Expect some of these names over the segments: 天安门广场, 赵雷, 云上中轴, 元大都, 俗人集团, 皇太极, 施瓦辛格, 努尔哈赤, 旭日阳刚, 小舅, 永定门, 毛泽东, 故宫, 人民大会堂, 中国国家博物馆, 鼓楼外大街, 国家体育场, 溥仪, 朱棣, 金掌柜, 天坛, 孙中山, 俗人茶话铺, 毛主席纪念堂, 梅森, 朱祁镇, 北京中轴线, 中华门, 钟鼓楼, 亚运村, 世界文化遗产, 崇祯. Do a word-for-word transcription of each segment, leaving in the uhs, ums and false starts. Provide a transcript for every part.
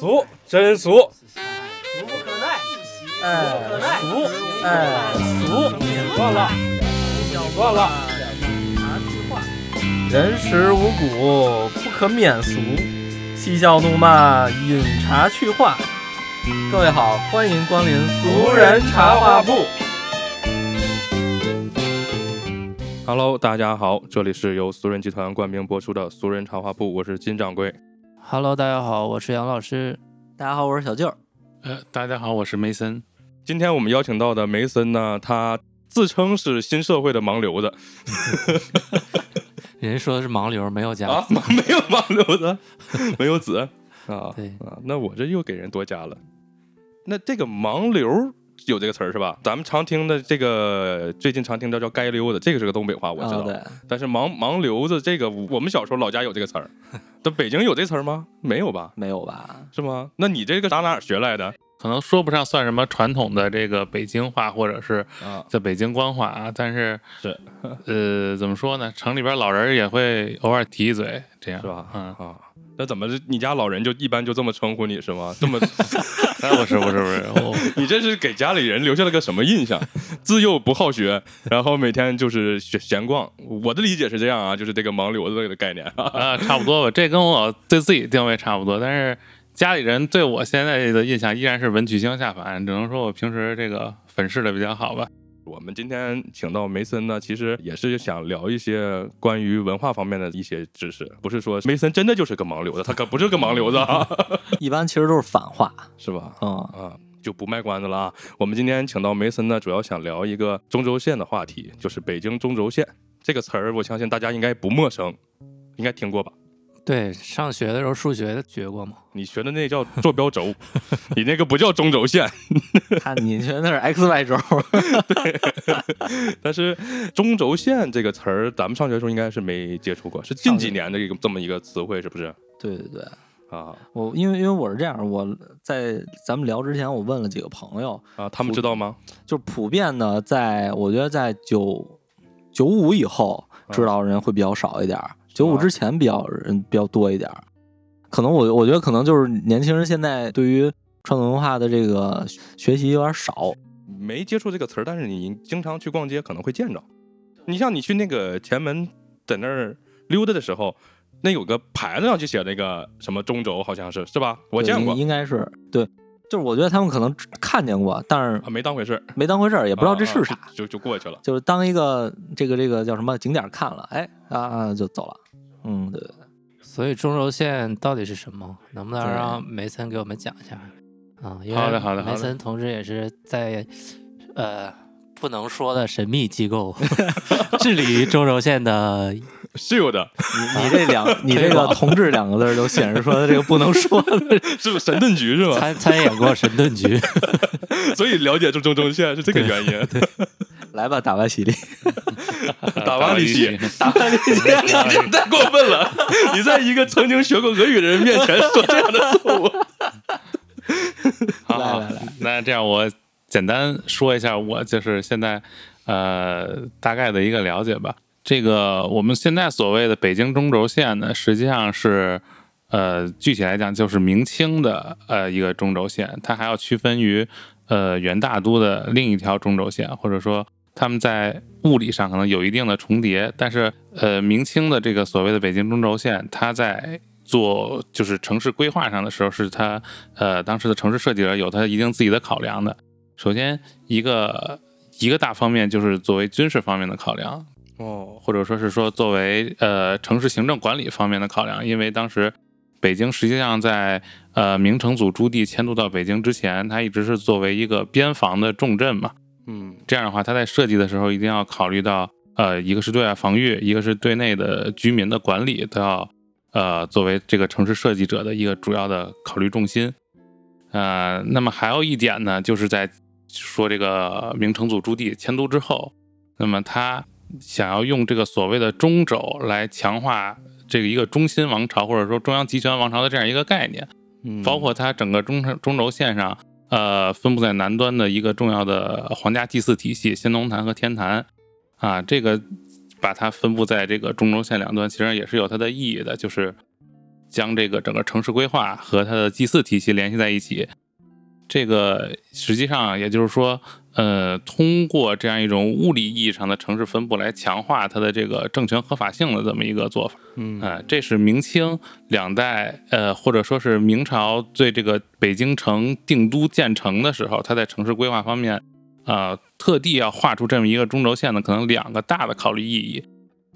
俗，真俗，俗不可耐，哎，俗，哎，俗，算了，算了。人食五谷，不可免俗，嬉笑怒骂，饮茶去话。各位好，欢迎光临俗人茶话铺。Hello， 大家好，这里是由俗人集团冠名播出的俗人茶话铺，我是金掌柜。Hello， 大家好，我是杨老师。大家好，我是小舅。呃，大家好，我是梅森。今天我们邀请到的梅森呢，他自称是新社会的盲流子。人家说的是盲流，没有加、啊、没有盲流子，没有子啊。对啊，那我这又给人多加了。那这个盲流有这个词儿是吧？咱们常听的这个，最近常听的叫街溜子，这个是个东北话，我知道。哦、但是盲盲流子这个，我们小时候老家有这个词儿，但北京有这词儿吗？没有吧？没有吧？是吗？那你这个打哪儿学来的？可能说不上算什么传统的这个北京话，或者是在北京官话啊。但是是呃，怎么说呢？城里边老人也会偶尔提一嘴，这样是吧？嗯啊。那怎么你家老人就一般就这么称呼你是吗？这么那不是不是不是、哦、你这是给家里人留下了个什么印象？自幼不好学，然后每天就是闲逛。我的理解是这样啊，就是这个盲流子的概念啊，差不多吧。这跟我对自己定位差不多，但是家里人对我现在的印象依然是文曲星下凡，只能说我平时这个粉饰的比较好吧。我们今天请到梅森呢，其实也是想聊一些关于文化方面的一些知识，不是说梅森真的就是个盲流子，他可不是个盲流子啊。一般其实都是反话，是吧？嗯啊，就不卖关子了啊。我们今天请到梅森呢，主要想聊一个中轴线的话题，就是北京中轴线这个词儿，我相信大家应该不陌生，应该听过吧？对，上学的时候数学学过吗？你学的那叫坐标轴，你那个不叫中轴线。看你学的那是 X Y 轴。对，但是中轴线这个词儿，咱们上学的时候应该是没接触过，是近几年的一个这么一个词汇，是不是？对对对。啊，我因为因为我是这样，我在咱们聊之前，我问了几个朋友啊，他们知道吗？就普遍的，在我觉得在九九五以后，知道人会比较少一点。啊九五之前比较人比较多一点，可能我我觉得可能就是年轻人现在对于传统文化的这个学习有点少，没接触这个词儿，但是你经常去逛街可能会见着。你像你去那个前门在那儿溜达的时候，那有个牌子上去写那个什么中轴，好像是是吧？我见过，应该是对。就是我觉得他们可能看见过，但是没当回事，没当回事也不知道这是啥，啊啊、就就过去了，就是当一个这个这个叫什么景点看了，哎啊就走了，嗯对。所以中轴线到底是什么？能不能让梅森给我们讲一下啊？因为梅森同志也是在呃不能说的神秘机构治理中轴线的。是有的，你你这两你这个"同志"两个字都显示说的这个不能说的，是不是神盾局是吧？参参演过神盾局，所以了解中中中线是这个原因。对，对来吧，打完洗礼，打完利息，打完利息，你太过分了！你在一个曾经学过俄语的人面前说这样的错误。好，来来来，那这样我简单说一下，我就是现在呃大概的一个了解吧。这个我们现在所谓的北京中轴线呢，实际上是，呃，具体来讲就是明清的呃一个中轴线，它还要区分于呃元大都的另一条中轴线，或者说他们在物理上可能有一定的重叠，但是呃明清的这个所谓的北京中轴线，它在做就是城市规划上的时候，是它呃当时的城市设计者有它一定自己的考量的。首先一个一个大方面就是作为军事方面的考量。或者说是说作为呃城市行政管理方面的考量，因为当时北京实际上在呃明成祖朱棣迁都到北京之前，它一直是作为一个边防的重镇嘛，嗯，这样的话，它在设计的时候一定要考虑到呃一个是对外防御，一个是对内的居民的管理，都要呃作为这个城市设计者的一个主要的考虑重心。呃，那么还有一点呢，就是在说这个明成祖朱棣迁都之后，那么它想要用这个所谓的中轴来强化这个一个中心王朝或者说中央集权王朝的这样一个概念，包括它整个中中轴线上呃分布在南端的一个重要的皇家祭祀体系先农坛和天坛啊，这个把它分布在这个中轴线两端其实也是有它的意义的，就是将这个整个城市规划和它的祭祀体系联系在一起。这个实际上也就是说呃，通过这样一种物理意义上的城市分布来强化它的这个政权合法性的这么一个做法，嗯、呃，这是明清两代，呃，或者说是明朝对这个北京城定都建成的时候，它在城市规划方面，呃，特地要画出这么一个中轴线的可能两个大的考虑意义。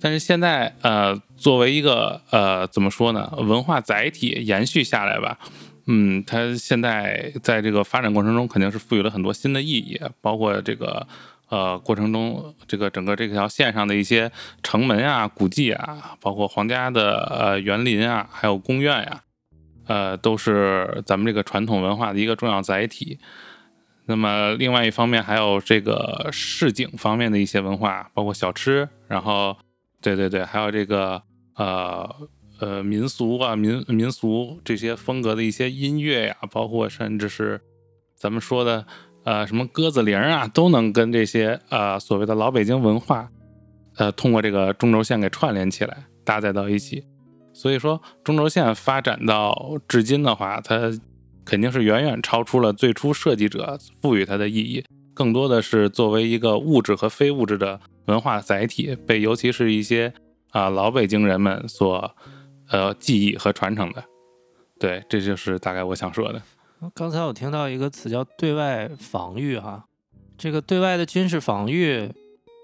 但是现在，呃，作为一个呃，怎么说呢，文化载体延续下来吧。嗯，它现在在这个发展过程中肯定是赋予了很多新的意义，包括这个呃过程中这个整个这条线上的一些城门啊、古迹啊，包括皇家的呃园林啊，还有宫苑呀、啊，呃，都是咱们这个传统文化的一个重要载体。那么另外一方面还有这个市井方面的一些文化，包括小吃，然后对对对，还有这个呃。呃，民俗啊，民民俗这些风格的一些音乐呀、啊，包括甚至是咱们说的呃什么鸽子铃啊，都能跟这些呃所谓的老北京文化，呃，通过这个中轴线给串联起来，搭载到一起。所以说，中轴线发展到至今的话，它肯定是远远超出了最初设计者赋予它的意义，更多的是作为一个物质和非物质的文化载体，被尤其是一些啊、呃、老北京人们所。呃，记忆和传承的，对，这就是大概我想说的。刚才我听到一个词叫对外防御哈，这个对外的军事防御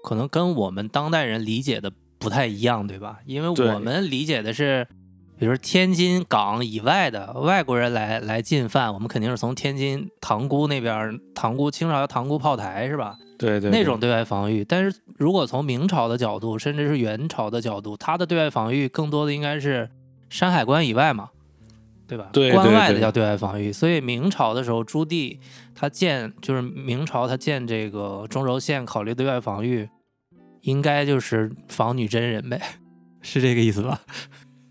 可能跟我们当代人理解的不太一样，对吧？因为我们理解的是，比如说天津港以外的外国人来来进犯，我们肯定是从天津塘沽那边，塘沽清朝塘沽炮台是吧？对 对, 对，那种对外防御。但是如果从明朝的角度，甚至是元朝的角度，它的对外防御更多的应该是山海关以外嘛，对吧？对对对，关外的叫对外防御。所以明朝的时候，朱棣他建就是明朝他建这个中轴线，考虑对外防御，应该就是防女真人呗，是这个意思吧？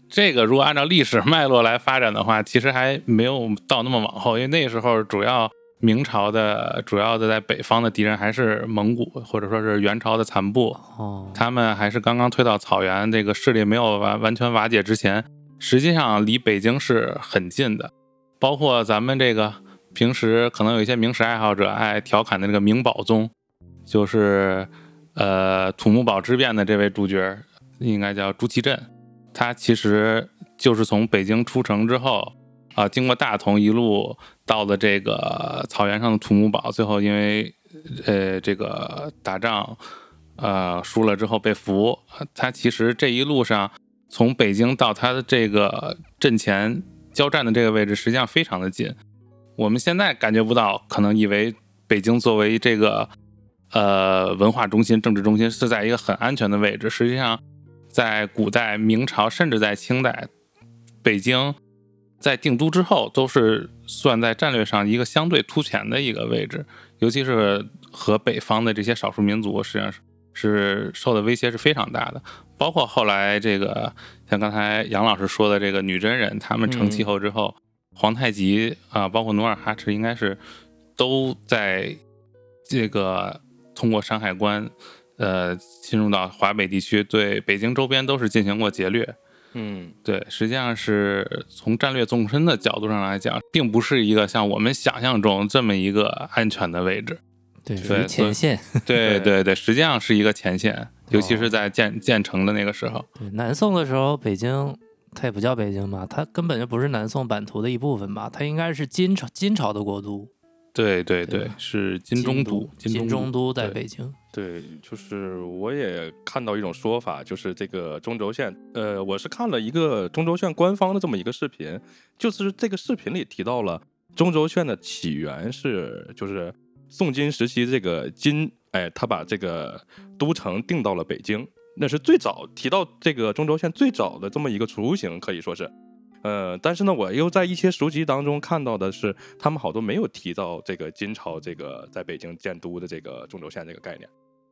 这个如果按照历史脉络来发展的话，其实还没有到那么往后，因为那时候主要。明朝的主要的在北方的敌人还是蒙古，或者说是元朝的残部、哦、他们还是刚刚推到草原，这个势力没有 完, 完全瓦解之前，实际上离北京是很近的。包括咱们这个平时可能有一些明史爱好者爱调侃的这个明宝宗，就是呃土木堡之变的这位主角应该叫朱祁镇，他其实就是从北京出城之后啊、呃，经过大同一路到了这个草原上的土木堡，最后因为呃这个打仗呃输了之后被俘。他其实这一路上从北京到他的这个阵前交战的这个位置，实际上非常的近。我们现在感觉不到，可能以为北京作为这个呃文化中心、政治中心是在一个很安全的位置。实际上，在古代、明朝甚至在清代，北京。在定都之后都是算在战略上一个相对突前的一个位置，尤其是和北方的这些少数民族实际上 是, 是受的威胁是非常大的，包括后来这个像刚才杨老师说的这个女真人，他们成气候之后、嗯、皇太极啊、呃，包括努尔哈赤应该是都在这个通过山海关呃侵入到华北地区，对北京周边都是进行过劫掠。嗯，对，实际上是从战略纵深的角度上来讲，并不是一个像我们想象中这么一个安全的位置。对，属于前线。对对对，实际上是一个前线，尤其是在 建, 建成的那个时候。对，南宋的时候，北京它也不叫北京嘛，它根本就不是南宋版图的一部分吧，它应该是金朝金朝的国都。对对 对, 对，是金中都，金中 都, 金中都在北京。对，就是我也看到一种说法，就是这个中轴线，呃，我是看了一个中轴线官方的这么一个视频，就是这个视频里提到了中轴线的起源是，就是宋金时期这个金，哎，他把这个都城定到了北京，那是最早提到这个中轴线最早的这么一个雏形，可以说是。呃，但是呢，我又在一些书籍当中看到的是，他们好多没有提到这个金朝这个在北京建都的这个中轴线这个概念，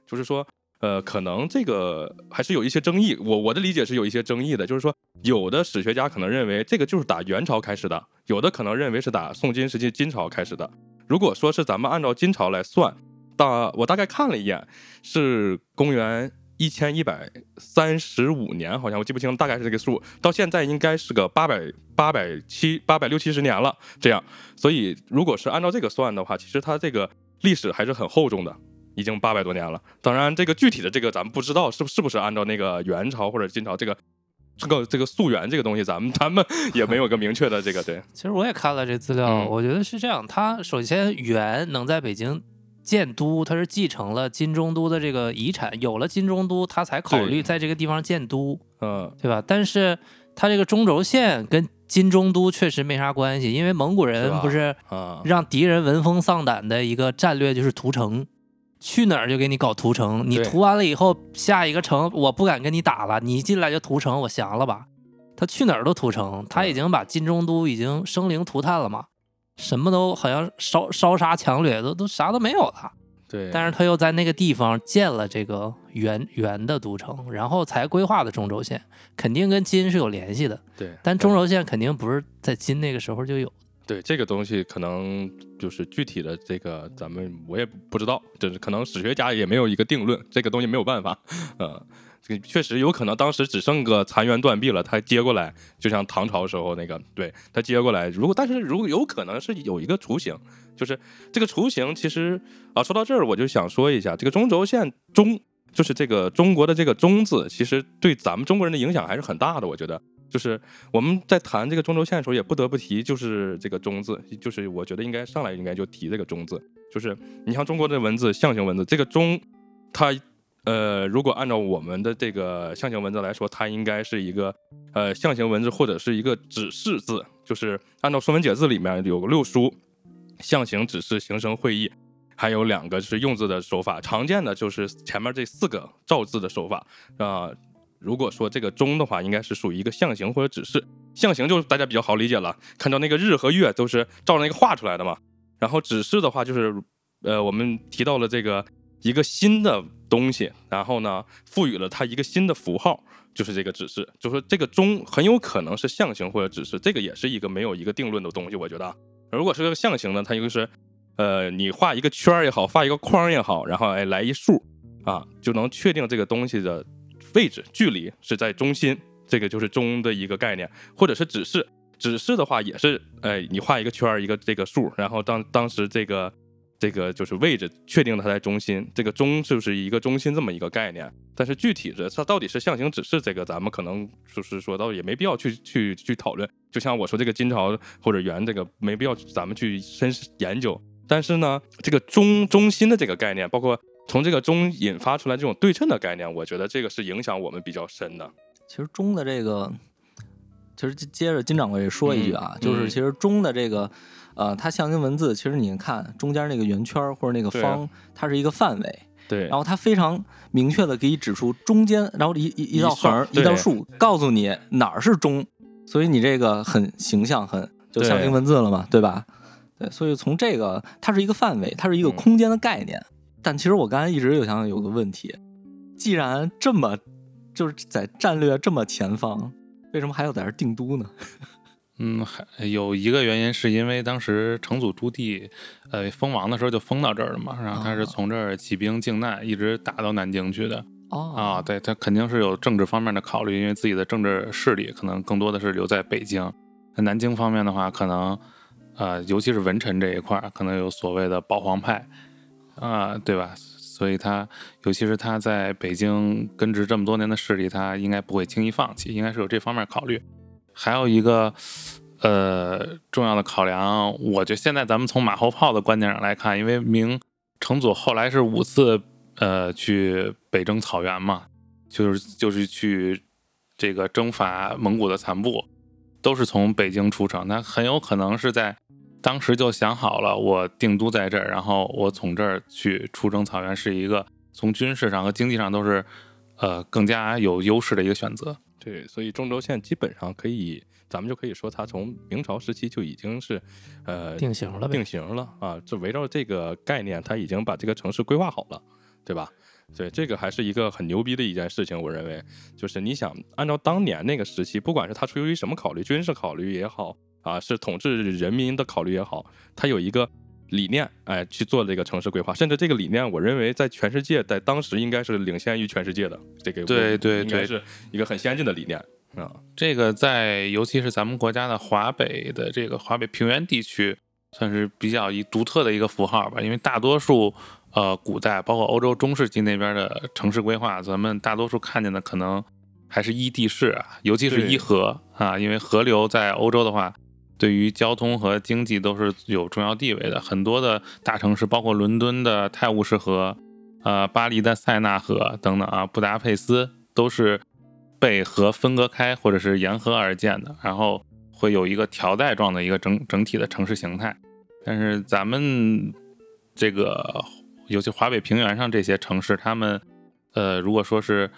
就是说，呃，可能这个还是有一些争议。我我的理解是有一些争议的，就是说，有的史学家可能认为这个就是打元朝开始的，有的可能认为是打宋金时期金朝开始的。如果说是咱们按照金朝来算，大我大概看了一眼，是公元一千一百三十五年，好像我记不清，大概是这个数。到现在应该是个八百八百七八百六七十年了，这样。所以如果是按照这个算的话，其实它这个历史还是很厚重的，已经八百多年了。当然，这个具体的这个咱们不知道是是不是按照那个元朝或者金朝这个。这个这个溯源这个东西，咱们咱们也没有个明确的这个对。其实我也看了这资料，嗯、我觉得是这样。它首先元能在北京建都，它是继承了金中都的这个遗产，有了金中都，它才考虑在这个地方建都，嗯，对吧？但是它这个中轴线跟金中都确实没啥关系，因为蒙古人不是让敌人闻风丧胆的一个战略就是屠城。去哪儿就给你搞屠城，你屠完了以后，下一个城我不敢跟你打了，你一进来就屠城，我降了吧。他去哪儿都屠城，他已经把金中都已经生灵涂炭了嘛，什么都好像烧烧杀抢掠都都啥都没有了。对，但是他又在那个地方建了这个元元的都城，然后才规划的中轴线，肯定跟金是有联系的。对，但中轴线肯定不是在金那个时候就有。对，这个东西可能就是具体的这个咱们我也不知道，就是可能史学家也没有一个定论，这个东西没有办法，呃，确实有可能当时只剩个残垣断壁了，他接过来，就像唐朝时候那个，对，他接过来，如果但是如果有可能是有一个雏形，就是这个雏形其实啊，说到这儿我就想说一下，这个中轴线中就是这个中国的这个中字，其实对咱们中国人的影响还是很大的，我觉得。就是我们在谈这个中轴线的时候也不得不提，就是这个中字，就是我觉得应该上来应该就提这个中字，就是你像中国的文字象形文字，这个中它呃如果按照我们的这个象形文字来说，它应该是一个呃象形文字或者是一个指示字，就是按照《说文解字》里面有六书，象形、指示、形声、会意，还有两个是用字的手法，常见的就是前面这四个造字的手法啊、呃如果说这个中的话，应该是属于一个象形或者指示。象形就大家比较好理解了，看到那个日和月都是照那个画出来的嘛。然后指示的话，就是呃，我们提到了这个一个新的东西，然后呢，赋予了它一个新的符号，就是这个指示。就说这个中很有可能是象形或者指示，这个也是一个没有一个定论的东西，我觉得啊。如果是个象形呢，它就是呃，你画一个圈也好，画一个框也好，然后哎来一竖啊，就能确定这个东西的。位置距离是在中心，这个就是中的一个概念，或者是指示。指示的话也是，哎，你画一个圈一个这个数，然后当当时这个这个就是位置确定它在中心，这个中就是一个中心这么一个概念。但是具体的它到底是象形指示，这个咱们可能就是说到也没必要去去去讨论。就像我说这个金朝或者元这个没必要咱们去深研究。但是呢，这个中中心的这个概念，包括。从这个中引发出来这种对称的概念，我觉得这个是影响我们比较深的。其实中的这个，其实接着金掌柜说一句啊，嗯、就是其实中的这个，呃，它象形文字，其实你看中间那个圆圈或者那个方，它是一个范围，对，然后它非常明确的给你指出中间，然后一一道横，一道竖，告诉你哪儿是中，所以你这个很形象，很就象形文字了嘛， 对, 对吧？对，所以从这个，它是一个范围，它是一个空间的概念。嗯但其实我刚才一直有想有个问题，既然这么就是在战略这么前方，为什么还要在这定都呢？嗯，有一个原因是因为当时成祖朱棣，呃，封王的时候就封到这儿了嘛，然后他是从这儿起兵靖难，一直打到南京去的。哦，啊，对，他肯定是有政治方面的考虑，因为自己的政治势力可能更多的是留在北京，南京方面的话，可能呃，尤其是文臣这一块，可能有所谓的保皇派。啊、呃，对吧？所以他，尤其是他在北京根植这么多年的势力，他应该不会轻易放弃，应该是有这方面考虑。还有一个，呃，重要的考量，我觉得现在咱们从马后炮的观点上来看，因为明成祖后来是五次呃去北征草原嘛，就是就是去这个征伐蒙古的残部，都是从北京出城，他很有可能是在。当时就想好了，我定都在这儿，然后我从这儿去出征草原，是一个从军事上和经济上都是，呃，更加有优势的一个选择。对，所以中轴线基本上可以，咱们就可以说它从明朝时期就已经是，呃，定型了呗，定型了啊！这围绕这个概念，它已经把这个城市规划好了，对吧？对，这个还是一个很牛逼的一件事情，我认为，就是你想按照当年那个时期，不管是它出于什么考虑，军事考虑也好。啊，是统治人民的考虑也好，它有一个理念，哎，去做这个城市规划，甚至这个理念我认为在全世界在当时应该是领先于全世界的，这个对对对，应该是一个很先进的理念啊、嗯。这个在尤其是咱们国家的华北的这个华北平原地区算是比较一独特的一个符号吧，因为大多数呃古代包括欧洲中世纪那边的城市规划，咱们大多数看见的可能还是依地势啊，尤其是依河啊，因为河流在欧洲的话对于交通和经济都是有重要地位的，很多的大城市包括伦敦的泰晤士河、呃、巴黎的塞纳河等等啊，布达佩斯都是被河分割开或者是沿河而建的，然后会有一个条带状的一个 整, 整体的城市形态。但是咱们这个尤其华北平原上这些城市，他们呃，如果说是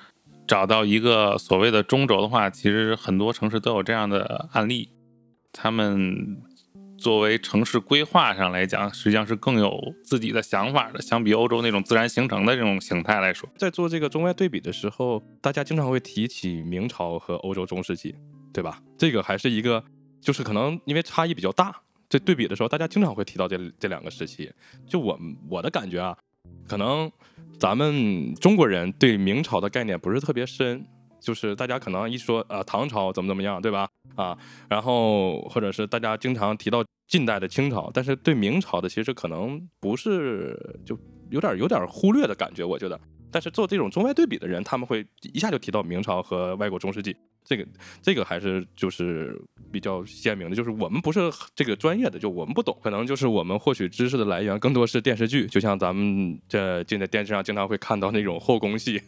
找到一个所谓的中轴的话，其实很多城市都有这样的案例，他们作为城市规划上来讲实际上是更有自己的想法的，相比欧洲那种自然形成的这种形态来说。在做这个中外对比的时候，大家经常会提起明朝和欧洲中世纪，对吧？这个还是一个就是可能因为差异比较大，这对比的时候大家经常会提到 这, 这两个时期。就我我的感觉啊，可能咱们中国人对明朝的概念不是特别深，就是大家可能一说啊、呃、唐朝怎么怎么样，对吧？啊，然后或者是大家经常提到近代的清朝，但是对明朝的其实可能不是，就有点有点忽略的感觉，我觉得。但是做这种中外对比的人，他们会一下就提到明朝和外国中世纪，这个这个还是就是比较鲜明的，就是我们不是这个专业的，就我们不懂，可能就是我们获取知识的来源更多是电视剧，就像咱们这近在电视上经常会看到那种后宫戏，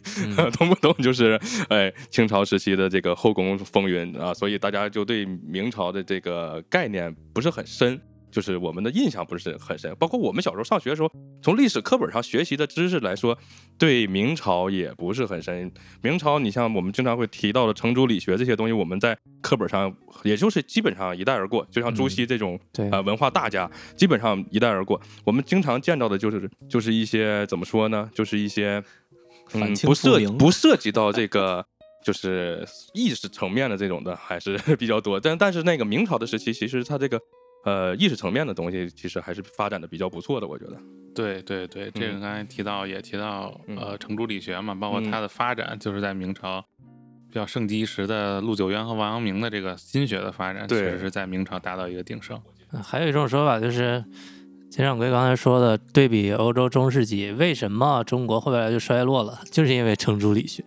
懂不懂？就是哎，清朝时期的这个后宫风云啊，所以大家就对明朝的这个概念不是很深。就是我们的印象不是很深，包括我们小时候上学的时候，从历史课本上学习的知识来说，对明朝也不是很深。明朝你像我们经常会提到的程朱理学这些东西，我们在课本上也就是基本上一带而过，就像朱熹这种、嗯呃、文化大家基本上一带而过。我们经常见到的就是就是一些怎么说呢，就是一些、嗯、不, 涉不涉及到这个就是意识层面的这种的还是比较多。 但, 但是那个明朝的时期其实它这个呃，意识层面的东西其实还是发展的比较不错的，我觉得。对对对，这个刚才提到、嗯、也提到，呃，程朱理学嘛，包括它的发展，就是在明朝比较盛极一时的陆九渊和王阳明的这个心学的发展，其实是在明朝达到一个鼎盛。嗯、还有一种说法就是，金掌柜刚才说的，对比欧洲中世纪，为什么中国后来就衰落了，就是因为程朱理学。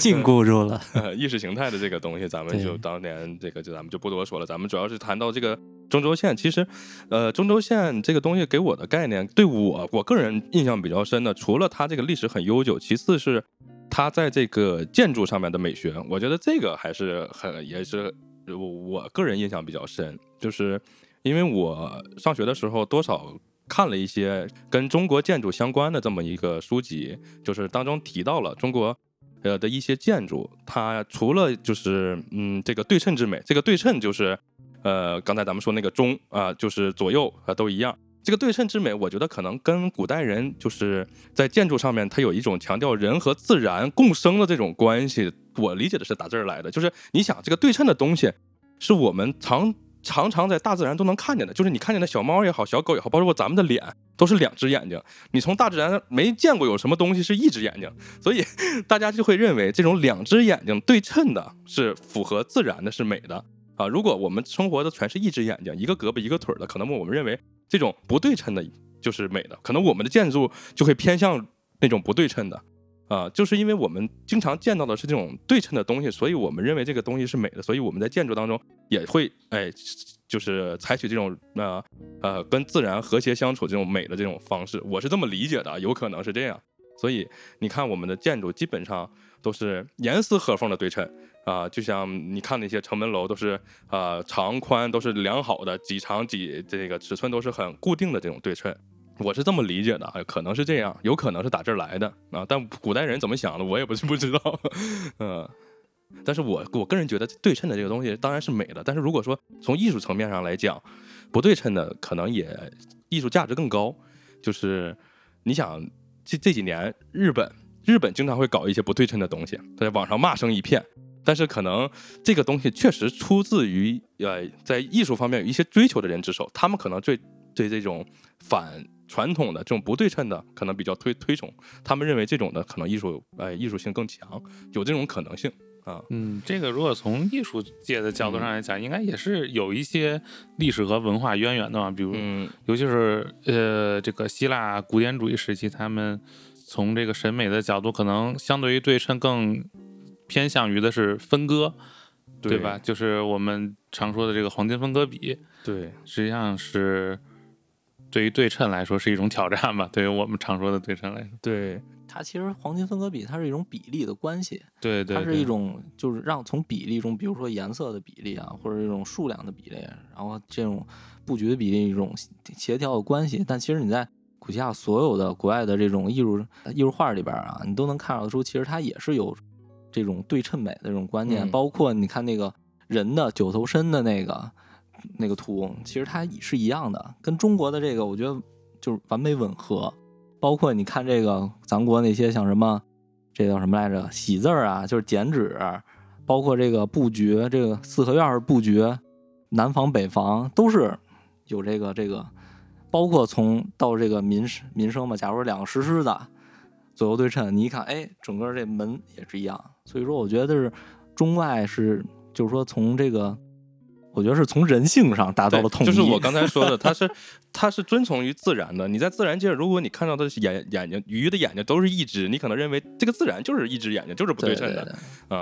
禁锢住了、呃、意识形态的这个东西，咱们就当年这个就咱们就不多说了。咱们主要是谈到这个中轴线。其实呃，中轴线这个东西给我的概念，对我我个人印象比较深的，除了它这个历史很悠久，其次是它在这个建筑上面的美学，我觉得这个还是很也是我个人印象比较深。就是因为我上学的时候多少看了一些跟中国建筑相关的这么一个书籍，就是当中提到了中国呃的一些建筑，它除了就是嗯这个对称之美，这个对称就是呃刚才咱们说那个中啊、呃，就是左右啊、呃、都一样。这个对称之美，我觉得可能跟古代人就是在建筑上面，它有一种强调人和自然共生的这种关系，我理解的是打这儿来的。就是你想这个对称的东西，是我们常。常常在大自然都能看见的，就是你看见的小猫也好，小狗也好，包括咱们的脸都是两只眼睛，你从大自然没见过有什么东西是一只眼睛，所以大家就会认为这种两只眼睛对称的是符合自然的，是美的啊。如果我们生活的全是一只眼睛，一个胳膊一个腿的，可能我们认为这种不对称的就是美的，可能我们的建筑就会偏向那种不对称的啊，就是因为我们经常见到的是这种对称的东西，所以我们认为这个东西是美的，所以我们在建筑当中也会哎，就是采取这种呃呃跟自然和谐相处这种美的这种方式，我是这么理解的，有可能是这样。所以你看我们的建筑基本上都是严丝合缝的对称啊、呃，就像你看那些城门楼都是啊、呃、长宽都是良好的，几长几这个尺寸都是很固定的这种对称。我是这么理解的，可能是这样，有可能是打这儿来的啊。但古代人怎么想的，我也不是不知道。嗯，但是我我个人觉得对称的这个东西当然是美的，但是如果说从艺术层面上来讲，不对称的可能也艺术价值更高。就是你想这这几年日本日本经常会搞一些不对称的东西，在网上骂声一片。但是可能这个东西确实出自于呃在艺术方面有一些追求的人之手，他们可能最对这种反传统的这种不对称的可能比较 推, 推崇，他们认为这种的可能艺术、哎、艺术性更强，有这种可能性啊。嗯，这个如果从艺术界的角度上来讲、嗯、应该也是有一些历史和文化渊源的嘛，比如、嗯、尤其是呃这个希腊古典主义时期，他们从这个审美的角度可能相对于对称更偏向于的是分割，对吧？对，就是我们常说的这个黄金分割比，对，实际上是对于对称来说是一种挑战吧，对于我们常说的对称来说。对，它其实黄金分割比它是一种比例的关系，对对，它是一种就是让从比例中，比如说颜色的比例啊，或者一种数量的比例，然后这种布局的比例一种协调的关系。但其实你在古希腊所有的国外的这种艺术艺术画里边啊，你都能看到出其实它也是有这种对称美的这种观念、嗯、包括你看那个人的九头身的那个那个图，其实它也是一样的，跟中国的这个我觉得就是完美吻合。包括你看这个咱国那些像什么这叫什么来着，喜字啊，就是剪纸，包括这个布局，这个四合院布局，南房北房都是有这个这个，包括从到这个民民生嘛，假如两个石狮子左右对称，你一看哎整个这门也是一样。所以说我觉得是中外是就是说从这个我觉得是从人性上达到了统一，就是我刚才说的，它是它是遵从于自然的。你在自然界，如果你看到的是眼眼睛，鱼的眼睛都是一只，你可能认为这个自然就是一只眼睛，就是不对称的啊、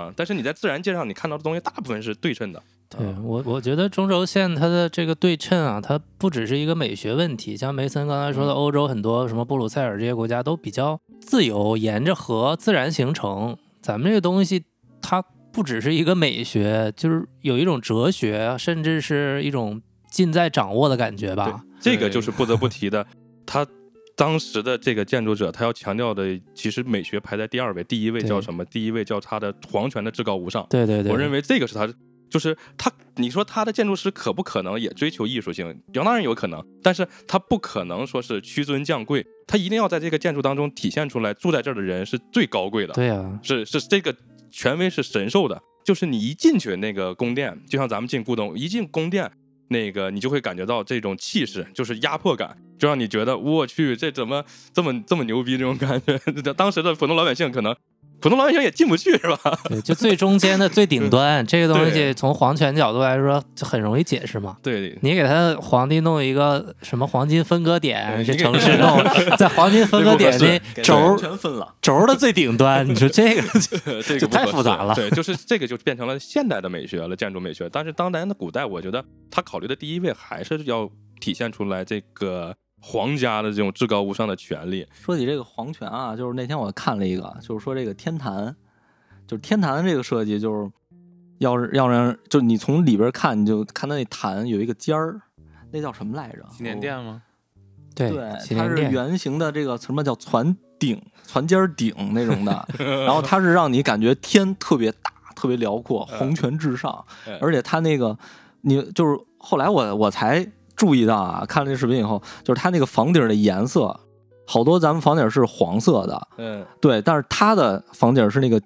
呃。但是你在自然界上，你看到的东西大部分是对称的。对，我我觉得中轴线它的这个对称啊，它不只是一个美学问题。像梅森刚才说的，欧洲很多什么布鲁塞尔这些国家都比较自由，沿着河自然形成。咱们这个东西，它不只是一个美学，就是有一种哲学，甚至是一种尽在掌握的感觉吧。这个就是不得不提的，他当时的这个建筑者，他要强调的其实美学排在第二位，第一位叫什么？第一位叫他的皇权的至高无上。对对对，我认为这个是他，就是他，你说他的建筑师可不可能也追求艺术性？当然有可能，但是他不可能说是屈尊降贵，他一定要在这个建筑当中体现出来，住在这儿的人是最高贵的。对啊，是是这个。权威是神授的，就是你一进去那个宫殿，就像咱们进故宫，一进宫殿那个你就会感觉到这种气势，就是压迫感，就让你觉得我去这怎么这么这么牛逼，这种感觉当时的普通老百姓可能普通老百姓也进不去，是吧？对，就最中间的最顶端这个东西从皇权角度来说就很容易解释嘛。 对, 对，你给他皇帝弄一个什么黄金分割点，这城市弄在黄金分割点那轴轴的最顶端，你说这个就太复杂了。对，就是这个就变成了现代的美学了，建筑美学。但是当年的古代，我觉得他考虑的第一位还是要体现出来这个皇家的这种至高无上的权利。说起这个皇权啊，就是那天我看了一个，就是说这个天坛，就是天坛这个设计，就是要是要让就你从里边看，你就看到那坛有一个尖儿，那叫什么来着？祈年殿吗？对，它是圆形的，这个什么叫攒顶、攒尖顶那种的，然后它是让你感觉天特别大、特别辽阔，皇权至上，哎、而且它那个你就是后来我我才。注意到啊，看了这视频以后，就是它那个房顶的颜色，好多咱们房顶是黄色的，嗯，对，但是它的房顶是那个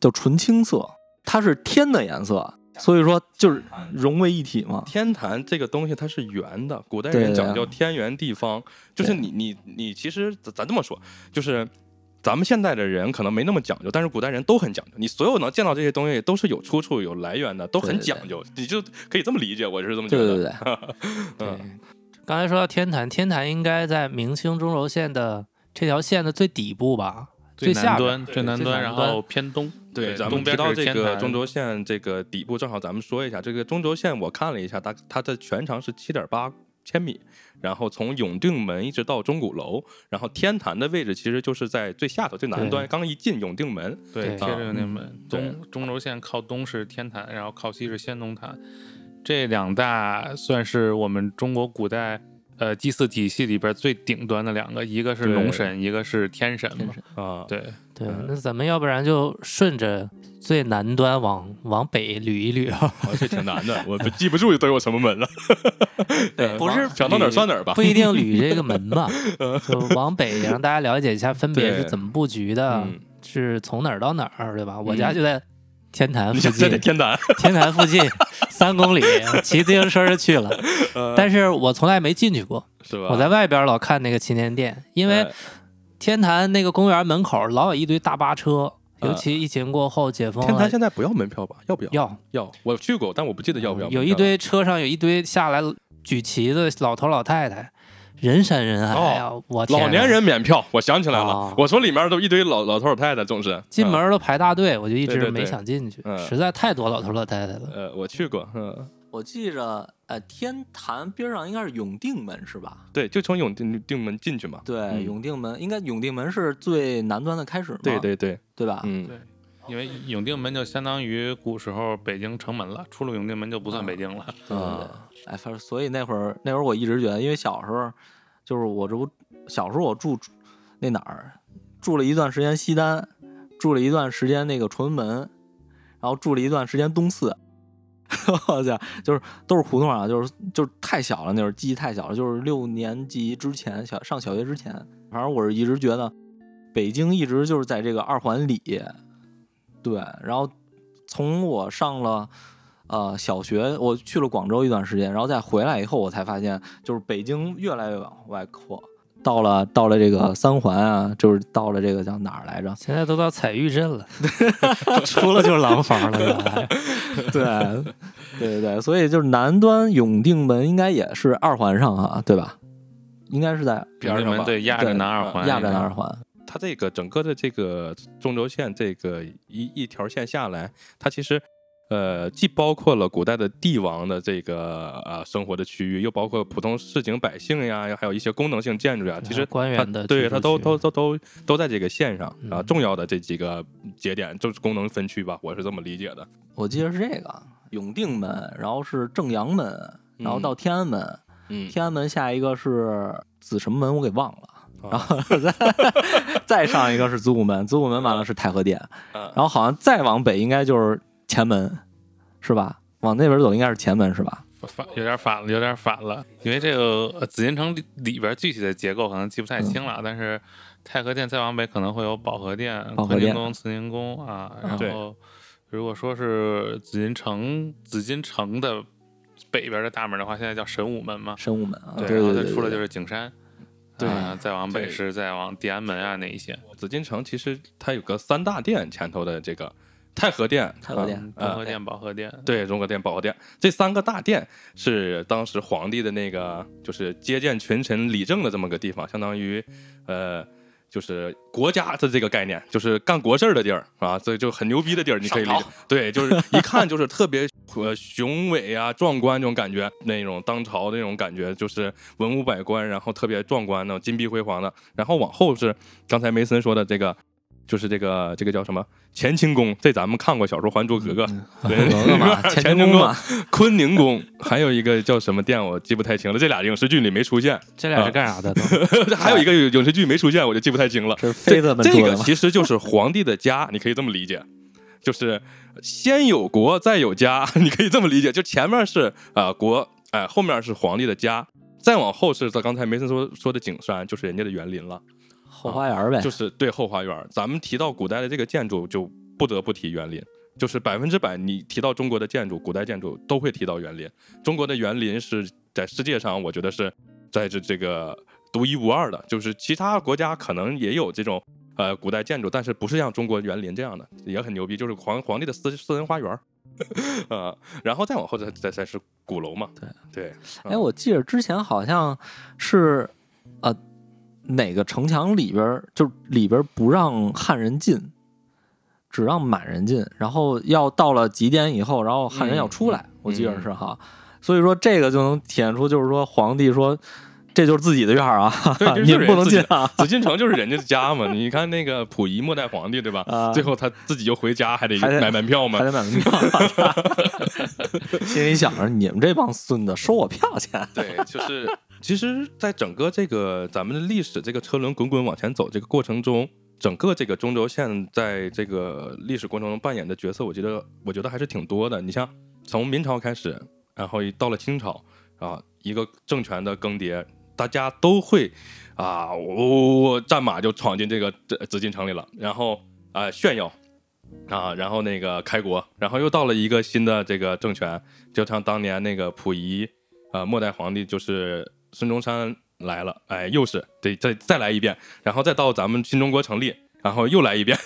叫纯青色，它是天的颜色，所以说就是融为一体嘛。天坛这个东西它是圆的，古代人讲叫天圆地方，就是你你你其实咱这么说，就是咱们现代的人可能没那么讲究，但是古代人都很讲究，你所有能见到这些东西都是有出处有来源的，都很讲究。对对对，你就可以这么理解，我是这么觉得。对对对，嗯，刚才说到天坛，天坛应该在明清中轴线的这条线的最底部吧，最南端，最南端，然后偏东。对，咱们知道这个中轴线这个底部，正好咱们说一下，这个中轴线我看了一下，它它的全长是七点八千米，然后从永定门一直到钟鼓楼，然后天坛的位置其实就是在最下头最南端，刚一进永定门，对，贴着永定门。东中轴线靠东是天坛，然后靠西是先农坛，这两大算是我们中国古代呃祭祀体系里边最顶端的两个，一个是农神，一个是天神嘛。啊，对对，那咱们要不然就顺着最南端往往北捋一捋啊，这挺难的，我记不住都有什么门了。对，不是想到哪儿算哪儿吧，不一定捋这个门吧，就往北让大家了解一下，分别是怎么布局的，是从哪儿到哪儿，对吧？我家就在天坛附近，这得天坛，天坛附近三公里，骑自行车就去了。但是我从来没进去过，是吧？我在外边老看那个旗舰店，因为天坛那个公园门口老有一堆大巴车，尤其疫情过后解封了。天坛现在不要门票吧？要不要？要要，我去过，但我不记得要不要。有一堆车上有一堆下来举旗的老头老太太。人山人海呀、啊哦！我天，老年人免票，我想起来了，哦、我说里面都一堆老老头老太太，总是进门都排大队，我就一直没想进去，对对对嗯、实在太多老头老太太了。呃，我去过，嗯，我记着，呃，天坛边上应该是永定门是吧？对，就从永定定门进去嘛。对，嗯、永定门应该永定门是最南端的开始嘛。对对对，对吧？嗯，对，因为永定门就相当于古时候北京城门了，出了永定门就不算北京了。嗯、对对对。嗯哎，反正所以那会儿那会儿我一直觉得，因为小时候就是我这不小时候我住那哪儿住了一段时间西单，住了一段时间那个崇文门，然后住了一段时间东四，我讲就是都是胡同啊，就是就是太小了，那会儿记忆太小了，就是六年级之前小上小学之前，反正我是一直觉得北京一直就是在这个二环里，对，然后从我上了。呃，小学我去了广州一段时间，然后再回来以后，我才发现就是北京越来越往外扩，到了到了这个三环啊，就是到了这个叫哪儿来着？现在都到采玉镇了，出了就是廊坊了。对对对对，所以就是南端永定门应该也是二环上啊，对吧？应该是在边上吧？对，压着南二环，压着南二环。它这个整个的这个中轴线，这个一一条线下来，它其实。呃，既包括了古代的帝王的这个呃生活的区域，又包括普通市井百姓呀，还有一些功能性建筑呀，其实官员的对它都都都都都在这个线上啊，重要的这几个节点就是功能分区吧，我是这么理解的。我记得是这个永定门，然后是正阳门，然后到天安门，嗯、天安门下一个是紫什么门，我给忘了。然后再再上一个是子午门，子午门完了是太和殿，然后好像再往北应该就是。前门是吧？往那边走应该是前门是吧？有点反了，有点反了。因为这个紫禁城里边具体的结构可能记不太清了，嗯、但是太和殿再往北可能会有保和殿、坤宁宫、慈宁宫啊。然后如果说是紫禁城，紫禁城的北边的大门的话，现在叫神武门嘛。神武门啊，对，对对对对对然后再出来就是景山。对啊，再往北是再往地安门啊那一些。紫禁城其实它有个三大殿前头的这个。太和殿、太和殿、嗯、太和殿、保和殿，对，雍和殿、保和殿，这三个大殿是当时皇帝的那个，就是接见群臣理政的这么个地方，相当于，呃，就是国家的这个概念，就是干国事的地儿啊，这就很牛逼的地儿，你可以理解，对，就是一看就是特别雄伟啊、壮观这种感觉，那种当朝的那种感觉，就是文武百官，然后特别壮观的、金碧辉煌的，然后往后是刚才梅森说的这个。就是这个这个叫什么乾清宫，这咱们看过小时候《还珠格格》对，乾清宫、坤宁宫，还有一个叫什么殿我记不太清了，这俩影视剧里没出现。这俩是干啥的？嗯、还有一个影视剧没出现，我就记不太清了。这这个其实就是皇帝的家，你可以这么理解，就是先有国再有家，你可以这么理解，就前面是啊、呃、国，哎、呃、后面是皇帝的家，再往后是刚才梅森说说的景山，就是人家的园林了。后花园呗、啊，就是对后花园。咱们提到古代的这个建筑，就不得不提园林，就是百分之百。你提到中国的建筑，古代建筑都会提到园林。中国的园林是在世界上，我觉得是在这这个独一无二的。就是其他国家可能也有这种呃古代建筑，但是不是像中国园林这样的，也很牛逼。就是皇皇帝的私私人花园，呃，然后再往后再再再是鼓楼嘛。对对。哎、嗯，我记得之前好像是呃。哪个城墙里边就里边不让汉人进，只让满人进，然后要到了几点以后，然后汉人要出来，嗯、我记得是哈。嗯、所以说这个就能体现出，就是说皇帝说这就是自己的院儿啊，你不能进啊，紫禁城就是人家的家嘛。你看那个溥仪末代皇帝对吧？呃、最后他自己就回家，还得买门票嘛，还得买门票。心里想着你们这帮孙子收我票钱，对，就是。其实在整个这个咱们的历史这个车轮滚滚往前走这个过程中，整个这个中轴线在这个历史过程中扮演的角色，我觉得我觉得还是挺多的。你像从明朝开始，然后到了清朝啊，一个政权的更迭，大家都会啊，我、哦、战马就闯进这个紫禁城里了，然后啊、呃、炫耀啊，然后那个开国，然后又到了一个新的这个政权，就像当年那个溥仪，呃，末代皇帝就是孙中山来了，哎，又是得再再来一遍，然后再到咱们新中国成立，然后又来一遍，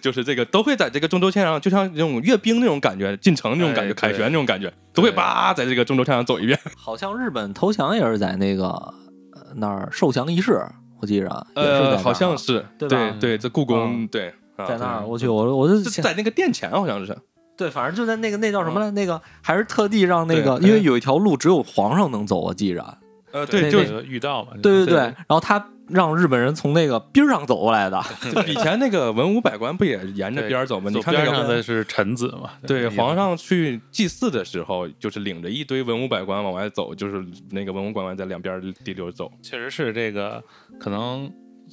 就是这个都会在这个中轴线上，就像那种阅兵那种感觉，进城那种感觉，凯旋那种感觉，都会叭在这个中轴线上走一遍。好像日本投降也是在那个那儿受降仪式，我记着，呃，好像是，对对对，这故宫对。在那儿，我去，我我就在那个殿前，好像是，对，反正就在那个那叫什么来，那个还是特地让那个，因为有一条路只有皇上能走，我记着，呃，对，就是御道嘛，对对对，然后他让日本人从那个边上走过来的，以前那个文武百官不也沿着边走吗？你看那个是臣子嘛，对，皇上去祭祀的时候，就是领着一堆文武百官往外走，就是那个文武百官在两边地流走，确实是这个可能。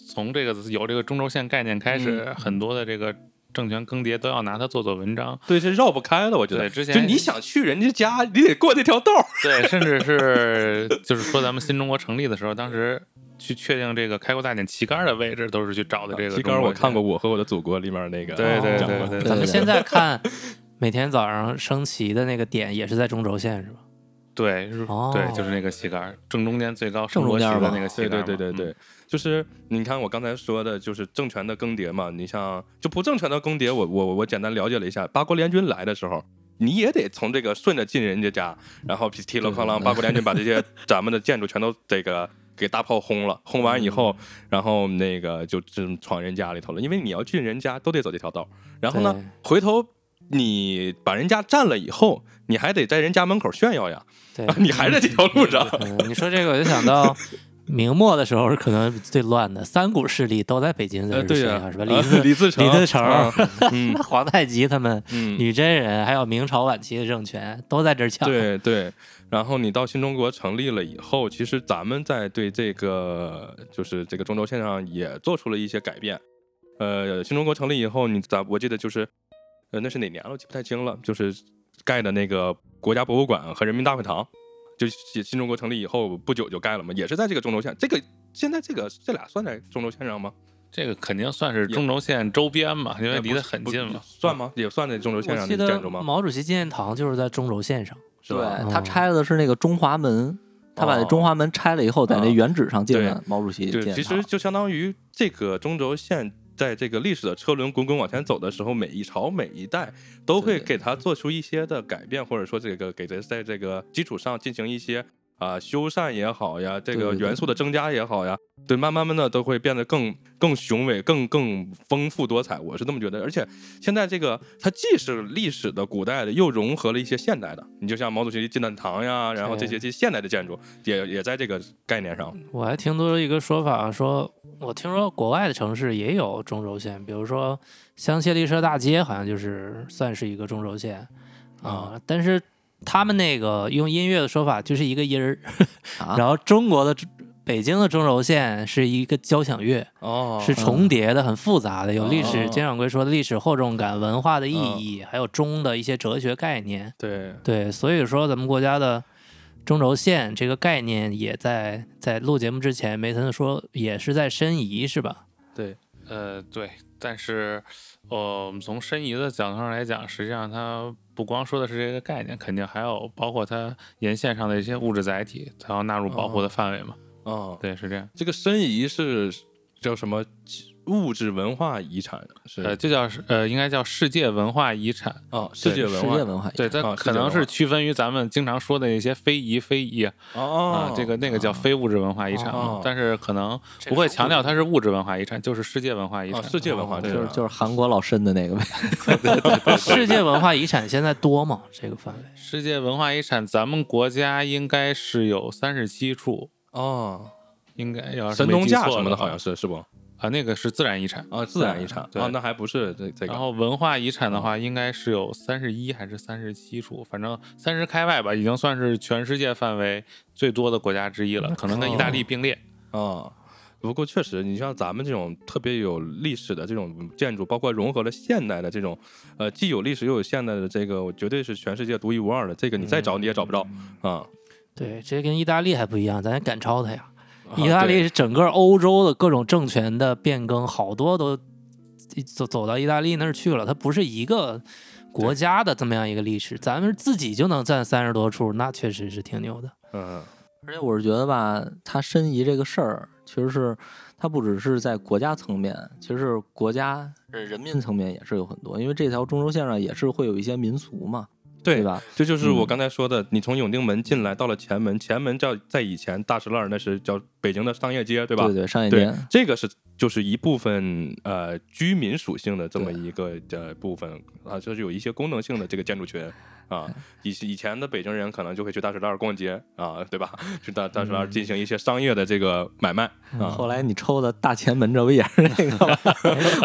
从这个有这个中轴线概念开始，嗯、很多的这个政权更迭都要拿它做做文章。对，这绕不开了，我觉得。对，之前就你想去人家家，你得过那条道。对，甚至是就是说，咱们新中国成立的时候，当时去确定这个开国大典旗杆的位置，都是去找的这个旗杆。我看过《我和我的祖国》里面那个。对对对对。对对咱们现在看每天早上升旗的那个点，也是在中轴线，是吧？对，哦、对，就是那个旗杆，正中间最高升国旗的那个旗杆。对对对对对。嗯，就是你看我刚才说的，就是政权的更迭嘛。你像就不政权的更迭，我我我简单了解了一下，八国联军来的时候，你也得从这个顺着进人家家，然后提了哐啷，八国联军把这些咱们的建筑全都这个给大炮轰了，轰完以后，然后那个就闯人家里头了，因为你要进人家都得走这条道。然后呢，回头你把人家占了以后，你还得在人家门口炫耀呀，对，你还在这条路上。你说这个，我就想到。明末的时候是可能最乱的，三股势力都在北京，在这儿是吧？李自李自成、李自成、皇太极他们、女真人，还有明朝晚期的政权都在这儿抢。对对。然后你到新中国成立了以后，其实咱们在对这个就是这个中轴线上也做出了一些改变。呃，新中国成立以后，你咱我记得就是，呃，那是哪年了？我记不太清了。就是盖的那个国家博物馆和人民大会堂。就新中国成立以后不久就盖了嘛，也是在这个中轴线。这个现在这个这俩算在中轴线上吗？这个肯定算是中轴线周边嘛，因为离得很近嘛。算吗？也算在中轴线上的建筑吗？毛主席纪念堂就是在中轴线上，对，他拆了的是那个中华门，他把那中华门拆了以后，在那原址上建了毛主席纪念堂。其实就相当于这个中轴线。在这个历史的车轮滚滚往前走的时候，每一朝每一代都会给它做出一些的改变，或者说这个给它在这个基础上进行一些啊、呃、修缮也好呀，这个元素的增加也好呀，对，慢慢慢的都会变得更更雄伟、更更丰富多彩。我是这么觉得。而且现在这个它既是历史的古代的，又融合了一些现代的。你就像毛主席纪念堂呀，然后这些这现代的建筑也也在这个概念上。我还听多一个说法说。我听说国外的城市也有中轴线，比如说香榭丽舍大街好像就是算是一个中轴线啊、呃，但是他们那个用音乐的说法就是一个音儿，啊、然后中国的北京的中轴线是一个交响乐，哦、是重叠的，嗯、很复杂的，有历史，金掌柜说的历史厚重感、文化的意义，嗯、还有中的一些哲学概念。对对，所以说咱们国家的。中轴线这个概念也在在录节目之前，梅森说也是在申遗，是吧？对，呃，对，但是，呃，我们从申遗的角度上来讲，实际上它不光说的是这个概念，肯定还有包括它沿线上的一些物质载体，它要纳入保护的范围嘛。嗯、哦，对，是这样。这个申遗是叫什么？物质文化遗产是呃，就叫呃，应该叫世界文化遗产啊、哦，世界文化，世界文化遗产，对，它可能是区分于咱们经常说的一些非遗、非遗啊、哦呃，这个那个叫非物质文化遗产，哦、但是可能不会强调它是物质文化遗产，就是世界文化遗产，哦、世界文化遗产、哦、就是就是韩国老申的那个呗。世界文化遗产现在多吗？这个范围？世界文化遗产，咱们国家应该是有三十七处哦，应该要神农架什么的，好像是是不？啊，那个是自然遗产啊、哦，自然遗产啊，那还不是这这个。然后文化遗产的话，应该是有三十一还是三十七处，反正三十开外吧，已经算是全世界范围最多的国家之一了，可能跟意大利并列啊、哦哦。不过确实，你像咱们这种特别有历史的这种建筑，包括融合了现代的这种，呃，既有历史又有现代的这个，我绝对是全世界独一无二的。这个你再找你也找不着啊。嗯嗯、对，这跟意大利还不一样，咱赶超它呀。意大利是整个欧洲的各种政权的变更，好多都走走到意大利那儿去了，它不是一个国家的这么样一个历史，咱们自己就能占三十多处，那确实是挺牛的。嗯，而且我是觉得吧，它申遗这个事儿，其实是它不只是在国家层面，其实国家人民层面也是有很多，因为这条中轴线上也是会有一些民俗嘛。对吧？这就是我刚才说的，嗯、你从永定门进来到了前门，前门叫在以前大石栏那是叫北京的商业街，对吧？对对，商业街，这个是就是一部分呃居民属性的这么一个呃部分啊，就是有一些功能性的这个建筑群啊。以以前的北京人可能就会去大石栏逛街啊，对吧？去大大石栏进行一些商业的这个买卖、嗯、啊。后来你抽的大前门这不也是那个？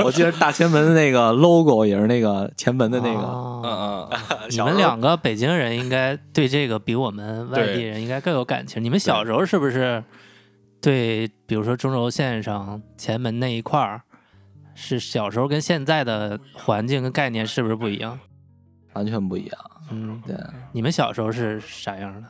我记得大前门的那个 logo 也是那个前门的那个，嗯嗯、哦。你们两个北京人应该对这个比我们外地人应该更有感情。你们小时候是不是对，比如说中轴线上前门那一块儿，是小时候跟现在的环境跟概念是不是不一样？完全不一样。嗯，对。你们小时候是啥样的？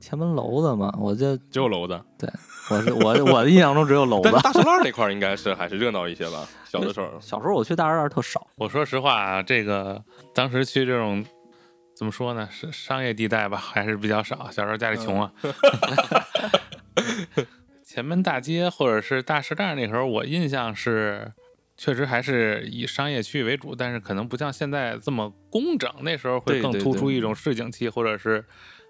前门楼子嘛，我就只有楼子。对，我是我我的印象中只有楼子。但大石栏那块应该是还是热闹一些吧？小的时候，小时候我去大石栏特少。我说实话，这个当时去这种。怎么说呢？是商业地带吧，还是比较少。小时候家里穷啊。嗯、前门大街或者是大石栏那时候，我印象是，确实还是以商业区为主，但是可能不像现在这么工整。那时候会更突出一种市井气，或者是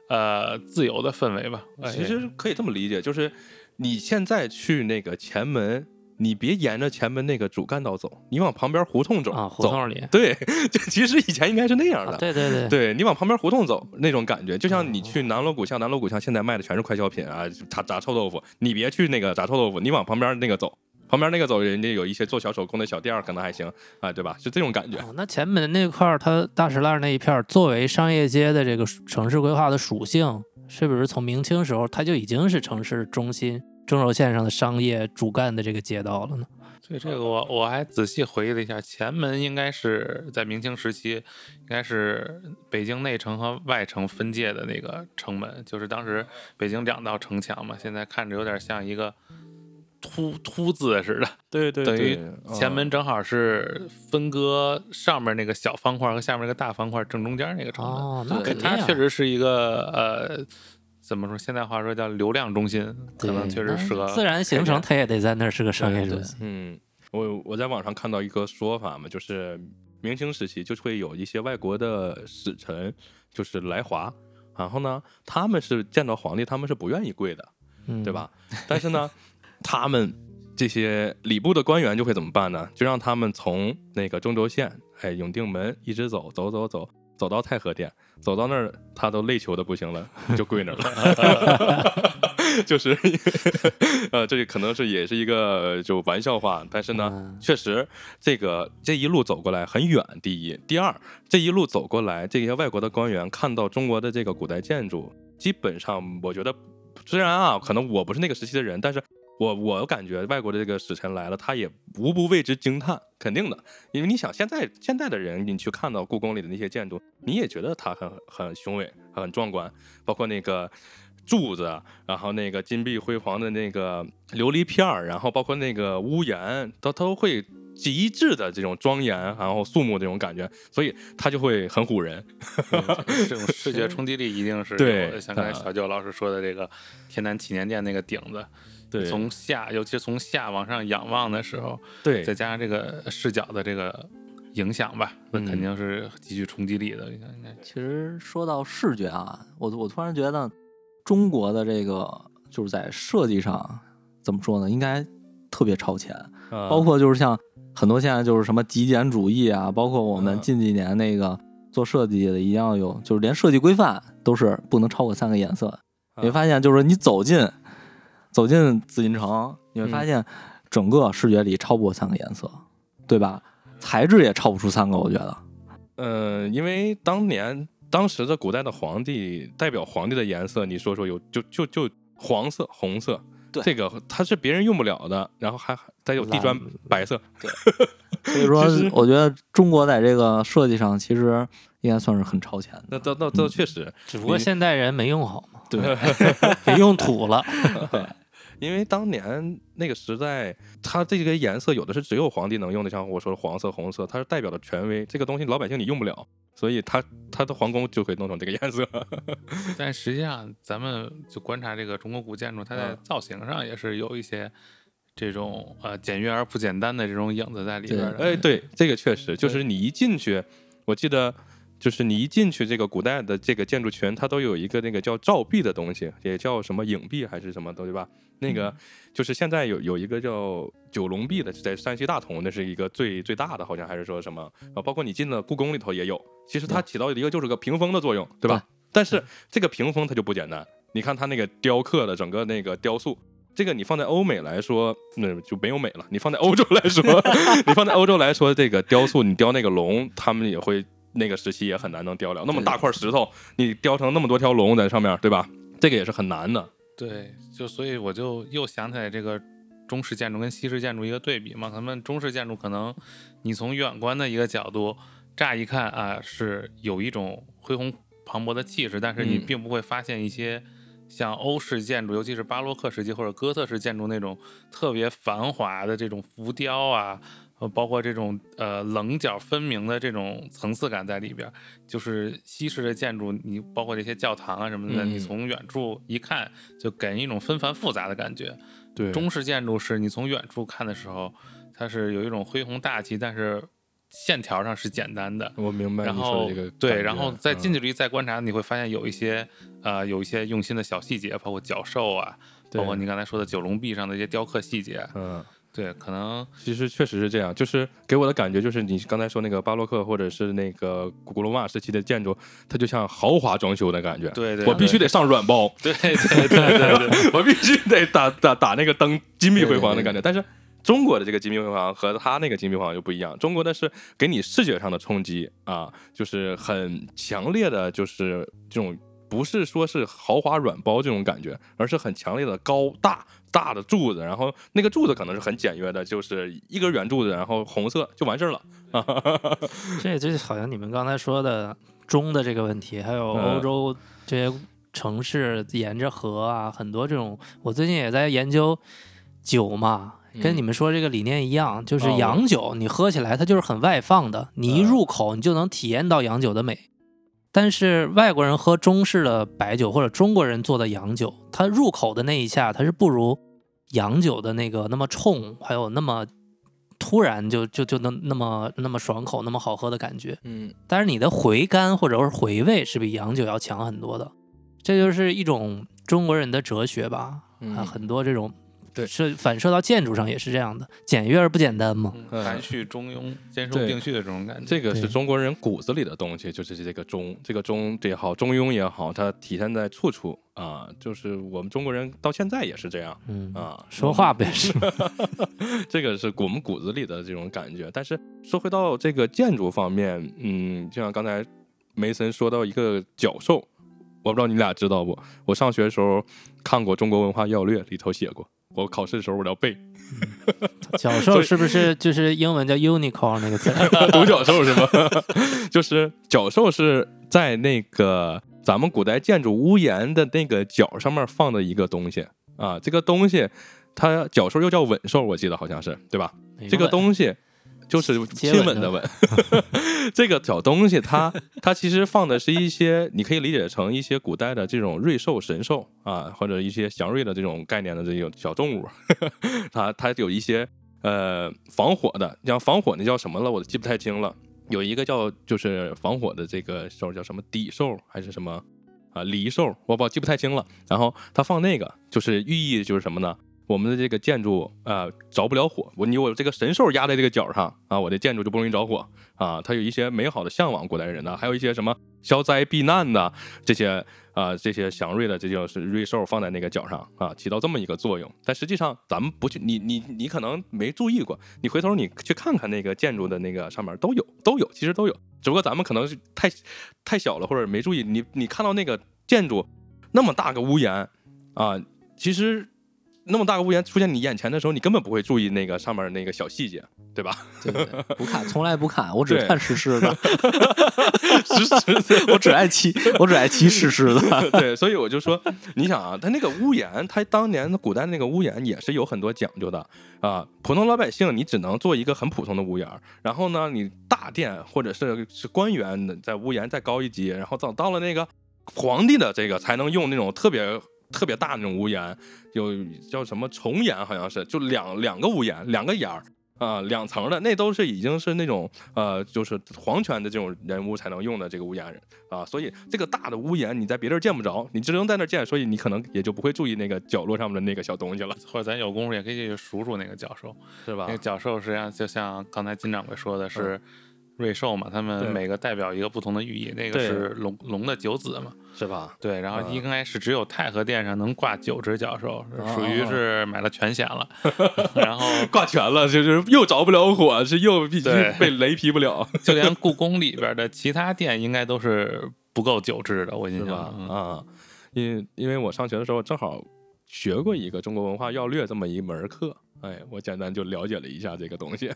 呃自由的氛围吧。其实可以这么理解，就是你现在去那个前门。你别沿着前门那个主干道走，你往旁边胡同走啊，胡同里对，就其实以前应该是那样的，啊、对对对，对你往旁边胡同走那种感觉，就像你去南锣鼓巷，南锣鼓巷现在卖的全是快消品啊，炸炸臭豆腐，你别去那个炸臭豆腐，你往旁边那个走，旁边那个走人家有一些做小手工的小店可能还行啊，对吧？就这种感觉。哦、那前门那块它大石栏那一片作为商业街的这个城市规划的属性，是不是从明清时候它就已经是城市中心？中轴线上的商业主干的这个街道了呢？对这个我我还仔细回忆了一下，前门应该是在明清时期，应该是北京内城和外城分界的那个城门，就是当时北京两道城墙嘛，现在看着有点像一个凸凸字似的。对对对，等于前门正好是分割上面那个小方块和下面那个大方块正中间那个城门。哦，那肯定啊，它确实是一个呃。怎么说？现在话说叫流量中心，可能确实是个自然形成，它也得在那儿是个商业中心。嗯，我我在网上看到一个说法嘛，就是明清时期就会有一些外国的使臣，就是来华，然后呢，他们是见到皇帝，他们是不愿意跪的，嗯、对吧？但是呢，他们这些礼部的官员就会怎么办呢？就让他们从那个中轴线，哎，永定门一直走，走走走。走到太和殿，走到那儿他都累求的不行了，就跪那儿了。就是呃，这可能是也是一个就玩笑话，但是呢，嗯、确实这个这一路走过来很远。第一，第二，这一路走过来，这些外国的官员看到中国的这个古代建筑，基本上我觉得，虽然啊，可能我不是那个时期的人，但是。我我感觉外国的这个使臣来了，他也无不为之惊叹，肯定的，因为你想现在现在的人，你去看到故宫里的那些建筑，你也觉得它很很雄伟、很壮观，包括那个柱子，然后那个金碧辉煌的那个琉璃片，然后包括那个屋檐，都都会极致的这种庄严，然后肃穆这种感觉，所以它就会很唬人。嗯、这种视觉冲击力一定是对，像刚才小九老师说的这个天坛祈年殿那个顶子。从下，尤其是从下往上仰望的时候，对，再加上这个视角的这个影响吧，那肯定是极具冲击力的。嗯、其实说到视觉啊，我我突然觉得中国的这个就是在设计上怎么说呢，应该特别超前，嗯、包括就是像很多现在就是什么极简主义啊，包括我们近几年那个做设计的一定要有，就是连设计规范都是不能超过三个颜色。嗯、你会发现就是你走进。走进紫禁城，你会发现整个视觉里超不过三个颜色，嗯、对吧？材质也超不出三个，我觉得。呃，因为当年当时的古代的皇帝代表皇帝的颜色，你说说有就就就黄色、红色，这个它是别人用不了的，然后还再有地砖白色。对，所以说我觉得中国在这个设计上其实应该算是很超前的。那那那那确实，只不过现代人没用好嘛，对，没用土了。对。因为当年那个时代，它这个颜色有的是只有皇帝能用的，像我说的黄色、红色，它是代表的权威，这个东西老百姓你用不了，所以它它的皇宫就可以弄成这个颜色。但实际上，咱们就观察这个中国古建筑，它在造型上也是有一些这种呃简约而不简单的这种影子在里边的。哎，对，这个确实就是你一进去，我记得。就是你一进去这个古代的这个建筑群，它都有一个那个叫照壁的东西，也叫什么影壁还是什么东西吧？那个就是现在有有一个叫九龙壁的，在山西大同，那是一个最最大的，好像还是说什么？包括你进了故宫里头也有。其实它起到一个就是个屏风的作用，对吧？但是这个屏风它就不简单，你看它那个雕刻的整个那个雕塑。这个你放在欧美来说，那就没有美了。你放在欧洲来说，你放在欧洲来说，这个雕塑你雕那个龙，他们也会。那个时期也很难能雕了，那么大块石头，你雕成那么多条龙在上面，对吧？这个也是很难的。对，就所以我就又想起来这个中式建筑跟西式建筑一个对比嘛。咱们中式建筑可能你从远观的一个角度，乍一看啊是有一种恢宏磅礴的气势，但是你并不会发现一些像欧式建筑，尤其是巴洛克时期或者哥特式建筑那种特别繁华的这种浮雕啊。呃，包括这种呃棱角分明的这种层次感在里边，就是西式的建筑，你包括这些教堂啊什么的，嗯、你从远处一看就给人一种纷繁复杂的感觉。对，中式建筑是你从远处看的时候，它是有一种恢宏大气，但是线条上是简单的。我明白你说的这个。对，然后再近距离再观察，嗯、你会发现有一些呃有一些用心的小细节，包括角兽啊，包括你刚才说的九龙壁上的一些雕刻细节。嗯。对，可能其实确实是这样，就是给我的感觉就是你刚才说那个巴洛克或者是那个古罗马时期的建筑，它就像豪华装修的感觉。对 对, 对，我必须得上软包，对对对 对, 对, 对我必须得打打打那个灯，金碧辉煌的感觉。对对对对，但是中国的这个金碧辉煌和它那个金碧辉煌就不一样，中国的是给你视觉上的冲击啊，就是很强烈的，就是这种不是说是豪华软包这种感觉，而是很强烈的高大。大的柱子，然后那个柱子可能是很简约的，就是一根圆柱子，然后红色就完事了。这这好像你们刚才说的中的这个问题，还有欧洲这些城市沿着河啊，嗯、很多这种。我最近也在研究酒嘛，跟你们说这个理念一样，就是洋酒，你喝起来它就是很外放的，你一入口你就能体验到洋酒的美。但是外国人喝中式的白酒或者中国人做的洋酒，它入口的那一下它是不如洋酒的那个那么冲，还有那么突然就就就能那么那么爽口那么好喝的感觉。嗯，但是你的回甘或者是回味是比洋酒要强很多的，这就是一种中国人的哲学吧。嗯、啊，很多这种对，是反射到建筑上也是这样的，简约而不简单嘛，嗯、含蓄中庸、兼收并蓄的这种感觉。这个是中国人骨子里的东西，就是这个中，这个中也好，中庸也好，它体现在处处啊。就是我们中国人到现在也是这样，嗯啊，说话不也是吗？这个是我们骨子里的这种感觉。但是说回到这个建筑方面，嗯，就像刚才梅森说到一个角兽，我不知道你俩知道不？我上学的时候看过《中国文化要略》，里头写过。我考试的时候我要背。角兽是不是就是英文叫 unicorn 那个词？独角兽是吗？就是角兽是在那个咱们古代建筑屋檐的那个角上面放的一个东西啊，这个东西它角兽又叫吻兽，我记得好像是对吧？这个东西就是亲吻的吻。这个小东西它它其实放的是一些你可以理解成一些古代的这种瑞兽神兽啊，或者一些祥瑞的这种概念的这种小动物。它它有一些呃防火的，像防火那叫什么了我记不太清了，有一个叫就是防火的这个兽叫什么底兽还是什么啊离兽，我不记不太清了。然后它放那个就是寓意就是什么呢，我们的这个建筑呃着不了火，我你我这个神兽压在这个角上啊，我的建筑就不容易着火啊。它有一些美好的向往古代人的，还有一些什么消灾避难的这些啊、呃、这些祥瑞的这就是瑞兽放在那个角上啊，起到这么一个作用。但实际上咱们不去你你你可能没注意过，你回头你去看看那个建筑的那个上面都有都有，其实都有，只不过咱们可能是太太小了或者没注意。你你看到那个建筑那么大个屋檐啊，其实。那么大个屋檐出现你眼前的时候，你根本不会注意那个上面那个小细节对吧？对对对，不看，从来不看，我只看时事的。我只爱骑，我只爱骑时事的。对，所以我就说，你想啊，他那个屋檐，他当年古代那个屋檐也是有很多讲究的啊、呃。普通老百姓你只能做一个很普通的屋檐，然后呢，你大殿或者是是官员在屋檐再高一级，然后到到了那个皇帝的这个才能用那种特别。特别大那种屋檐，有叫什么重檐，好像是就两两个屋檐，两个檐儿啊、呃，两层的，那都是已经是那种呃，就是皇权的这种人物才能用的这个屋檐人啊、呃，所以这个大的屋檐你在别地见不着，你只能在那见，所以你可能也就不会注意那个角落上面的那个小东西了。或者咱有功夫也可以去数数那个角兽，是吧？那个角兽实际上就像刚才金掌柜说的是。嗯，瑞兽嘛，他们每个代表一个不同的寓意，那个是龙龙的九子嘛，是吧？对，然后应该是只有太和殿上能挂九只角兽，嗯、属于是买了全险了，哦、然后挂全了，就是又着不了火，是又被雷劈不了。就连故宫里边的其他殿应该都是不够九只的，我印象啊、嗯，因因为我上学的时候正好学过一个中国文化要略这么一门课。哎，我简单就了解了一下这个东西。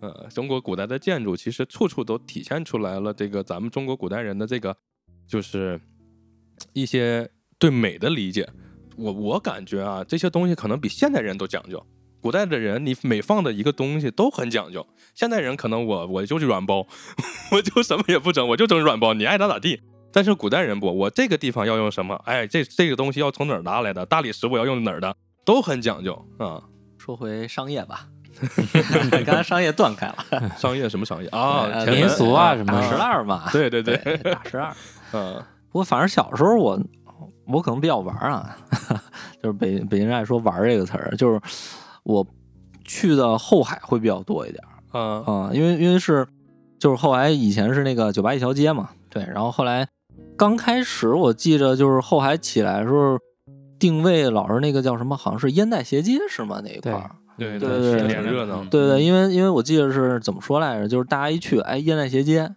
呃，中国古代的建筑其实处处都体现出来了这个咱们中国古代人的这个，就是一些对美的理解。我我感觉啊，这些东西可能比现代人都讲究。古代的人，你每放的一个东西都很讲究。现代人可能我我就是软包，我就什么也不整，我就整软包，你爱咋咋地。但是古代人不，我这个地方要用什么？哎，这这个东西要从哪儿拿来的？大理石我要用哪儿的？都很讲究啊、嗯！说回商业吧，刚才商业断开了。商业什么商业啊？民俗啊什么？打十二嘛。对对 对, 对，打十二。嗯，不过反正小时候我我可能比较玩啊，就是北北京人爱说玩这个词儿，就是我去的后海会比较多一点啊、嗯、因为因为是就是后海以前是那个酒吧一条街嘛，对，然后后来刚开始我记着就是后海起来的时候。定位老是那个叫什么，好像是烟袋斜街是吗？那一块儿，对对对，挺热闹。对对，因为因为我记得是怎么说来着，就是大家一去，哎，烟袋斜街，啊、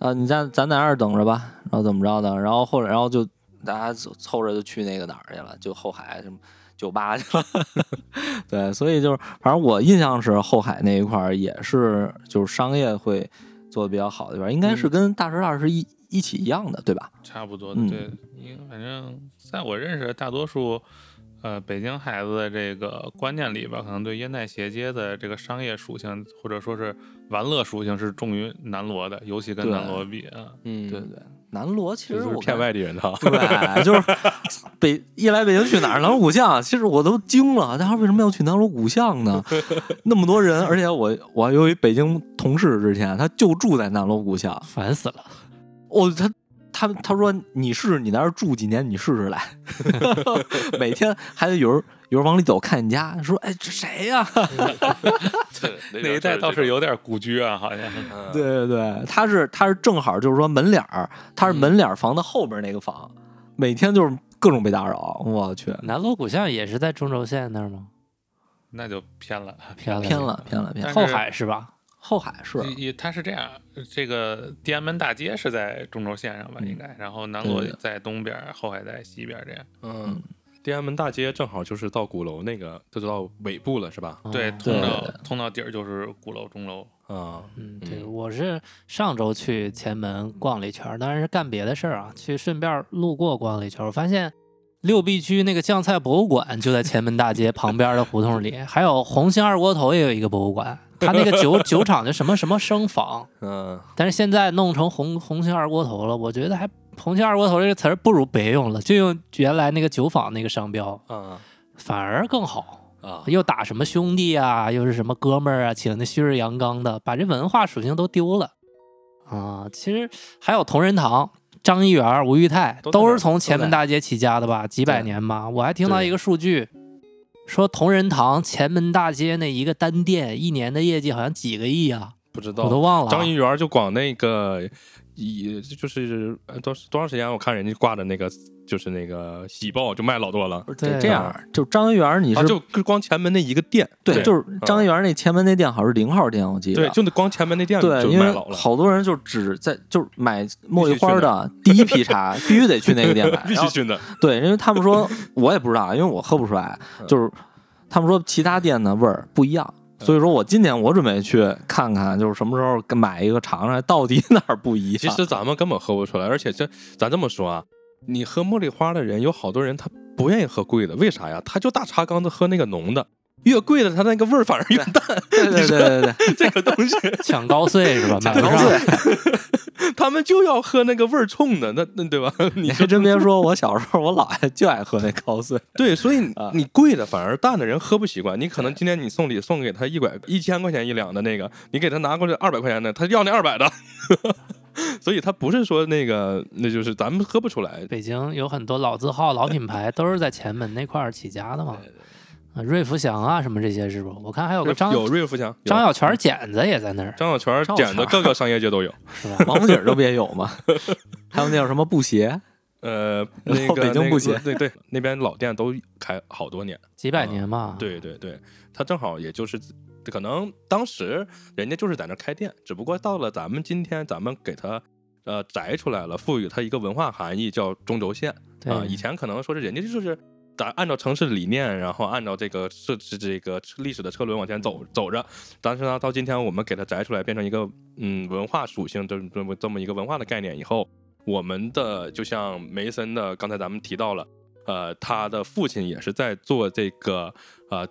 呃，你在咱在那儿等着吧，然后怎么着的，然后后来然后就大家凑着就去那个哪儿去了，就后海什么酒吧去了。对，所以就是反正我印象是后海那一块儿也是就是商业会做的比较好的地方，应该是跟大石二十一。嗯，一起一样的，对吧？差不多，对，因为反正在我认识的大多数，呃，北京孩子的这个观念里边，可能对烟袋斜街的这个商业属性或者说是玩乐属性是重于南锣的，尤其跟南锣比啊，嗯，对对，南锣其实我骗外地人的，对，就是北一来北京去哪儿南锣鼓巷，其实我都惊了，大家为什么要去南锣鼓巷呢？那么多人，而且我我有一北京同事之前他就住在南锣鼓巷，烦死了。哦，他他他说你试试，你在这住几年，你试试来。每天还得有人有人往里走看你家，说哎这谁呀、啊？那一带倒是有点古居啊，好像。对对对，他是他是正好就是说门脸儿，他是门脸房的后边那个房，嗯、每天就是各种被打扰。我去，南锣鼓巷也是在中轴线那儿吗？那就偏了，偏了，偏了，偏了，偏了。后海是吧？后海是，它是这样，这个地安门大街是在中轴线上吧，应该，嗯、然后南锣在东边，后海在西边，这样。嗯，地安门大街正好就是到鼓楼那个，就到尾部了，是吧？哦、对，通到通到底儿就是鼓楼、钟楼啊。嗯，对，嗯、我是上周去前门逛了一圈，当然是干别的事儿啊，去顺便路过逛了一圈，我发现六必居那个酱菜博物馆就在前门大街旁边的胡同里，还有红星二锅头也有一个博物馆。他那个酒酒厂就什么什么生坊，嗯，但是现在弄成红红星二锅头了，我觉得还红星二锅头这个词儿不如别用了，就用原来那个酒坊那个商标，嗯，反而更好啊。又打什么兄弟啊，又是什么哥们儿啊，请那旭日阳刚的，把这文化属性都丢了啊、嗯。其实还有同仁堂、张一元、吴裕泰都是从前门大街起家的吧，几百年嘛。我还听到一个数据。说同仁堂前门大街那一个单店一年的业绩好像几个亿啊，不知道，我都忘了。张一元就光那个，就是多多长时间？我看人家挂的那个，就是那个喜报就卖老多了。对，这样就张一元你是、啊、就光前门那一个店，对，对就是张一元那前门那店好像是零号店，我记得。对，就光前门那店就卖老了。好多人就只在就是买茉莉花的第一批茶必须得去那个店买，必须去的。对，因为他们说我也不知道，因为我喝不出来，就是他们说其他店的味儿不一样。所以说我今年我准备去看看，就是什么时候买一个尝尝到底哪儿不一样。其实咱们根本喝不出来，而且这咱这么说啊，你喝茉莉花的人有好多人他不愿意喝贵的，为啥呀？他就大茶缸子喝那个浓的，越贵的它那个味儿反而越淡。对对对对 对, 对，这个东西抢高碎是吧？抢高碎，他们就要喝那个味儿冲的，那那对吧？你还真别说，我小时候我姥爷就爱喝那高碎。对，所以你贵的反而淡的人喝不习惯。你可能今天你送礼送给他一百一千块钱一两的那个，你给他拿过来二百块钱的，他要那二百的。所以他不是说那个，那就是咱们喝不出来。北京有很多老字号、老品牌都是在前门那块儿起家的嘛。对对对，瑞福祥啊，什么这些是不？我看还有个张有瑞福祥，张小泉剪子也在那儿。张小泉剪子各个商业街都有，是吧？王府井都别有嘛。还有那叫什么布鞋，呃，那个北京布鞋，那个、对对，那边老店都开好多年，几百年嘛。嗯、对对对，他正好也就是可能当时人家就是在那开店，只不过到了咱们今天，咱们给他呃摘出来了，赋予他一个文化含义，叫中轴线啊、呃。以前可能说是人家就是。咱按照城市的理念，然后按照这个设置这个历史的车轮往前走走着，但是呢，到今天我们给它摘出来，变成一个嗯文化属性，这么这么一个文化的概念以后，我们的就像梅森的，刚才咱们提到了，呃，他的父亲也是在做这个呃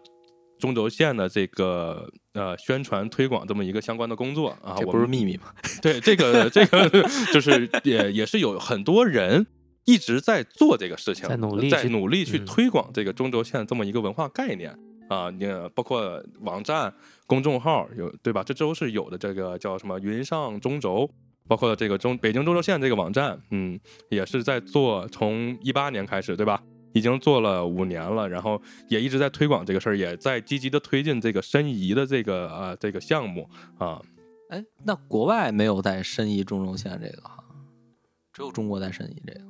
中轴线的这个呃宣传推广这么一个相关的工作啊，这不是秘密吗？对，这个这个就是也也是有很多人。一直在做这个事情，在努力，在努力去推广这个中轴线这么一个文化概念、嗯、啊！你包括网站、公众号有对吧？这周是有的，这个叫什么"云上中轴"，包括这个中北京中轴线这个网站，嗯，也是在做，从一八年开始对吧？已经做了五年了，然后也一直在推广这个事儿，也在积极的推进这个申遗的这个啊、呃、这个项目啊。哎，那国外没有在申遗中轴线这个哈，只有中国在申遗这个。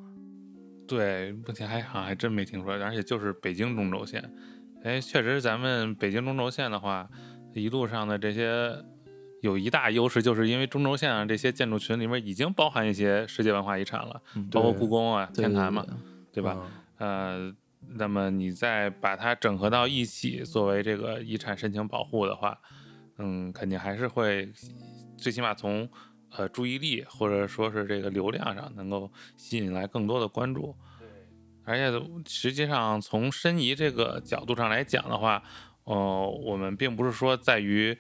对，目前还好，还真没听说，而且就是北京中轴线，哎，确实咱们北京中轴线的话，一路上的这些有一大优势，就是因为中轴线上、啊、这些建筑群里面已经包含一些世界文化遗产了，嗯、包括故宫啊、天坛嘛，对吧、嗯？呃，那么你再把它整合到一起，作为这个遗产申请保护的话，嗯，肯定还是会，最起码从。呃，注意力或者说是这个流量上能够吸引来更多的关注，而且实际上从申遗这个角度上来讲的话，呃，我们并不是说在于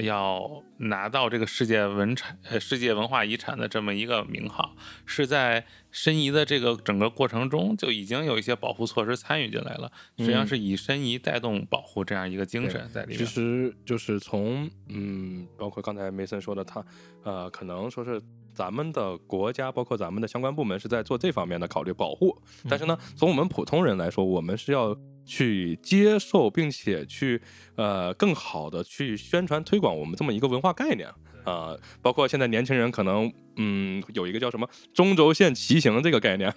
要拿到这个世界文产、呃、世界文化遗产的这么一个名号，是在申遗的这个整个过程中就已经有一些保护措施参与进来了，实际上是以申遗带动保护这样一个精神在里面。嗯、其实就是从嗯，包括刚才梅森说的，他呃，可能说是咱们的国家，包括咱们的相关部门是在做这方面的考虑保护，但是呢，从我们普通人来说，我们是要。去接受并且去呃更好的去宣传推广我们这么一个文化概念啊、呃，包括现在年轻人可能嗯有一个叫什么中轴线骑行这个概念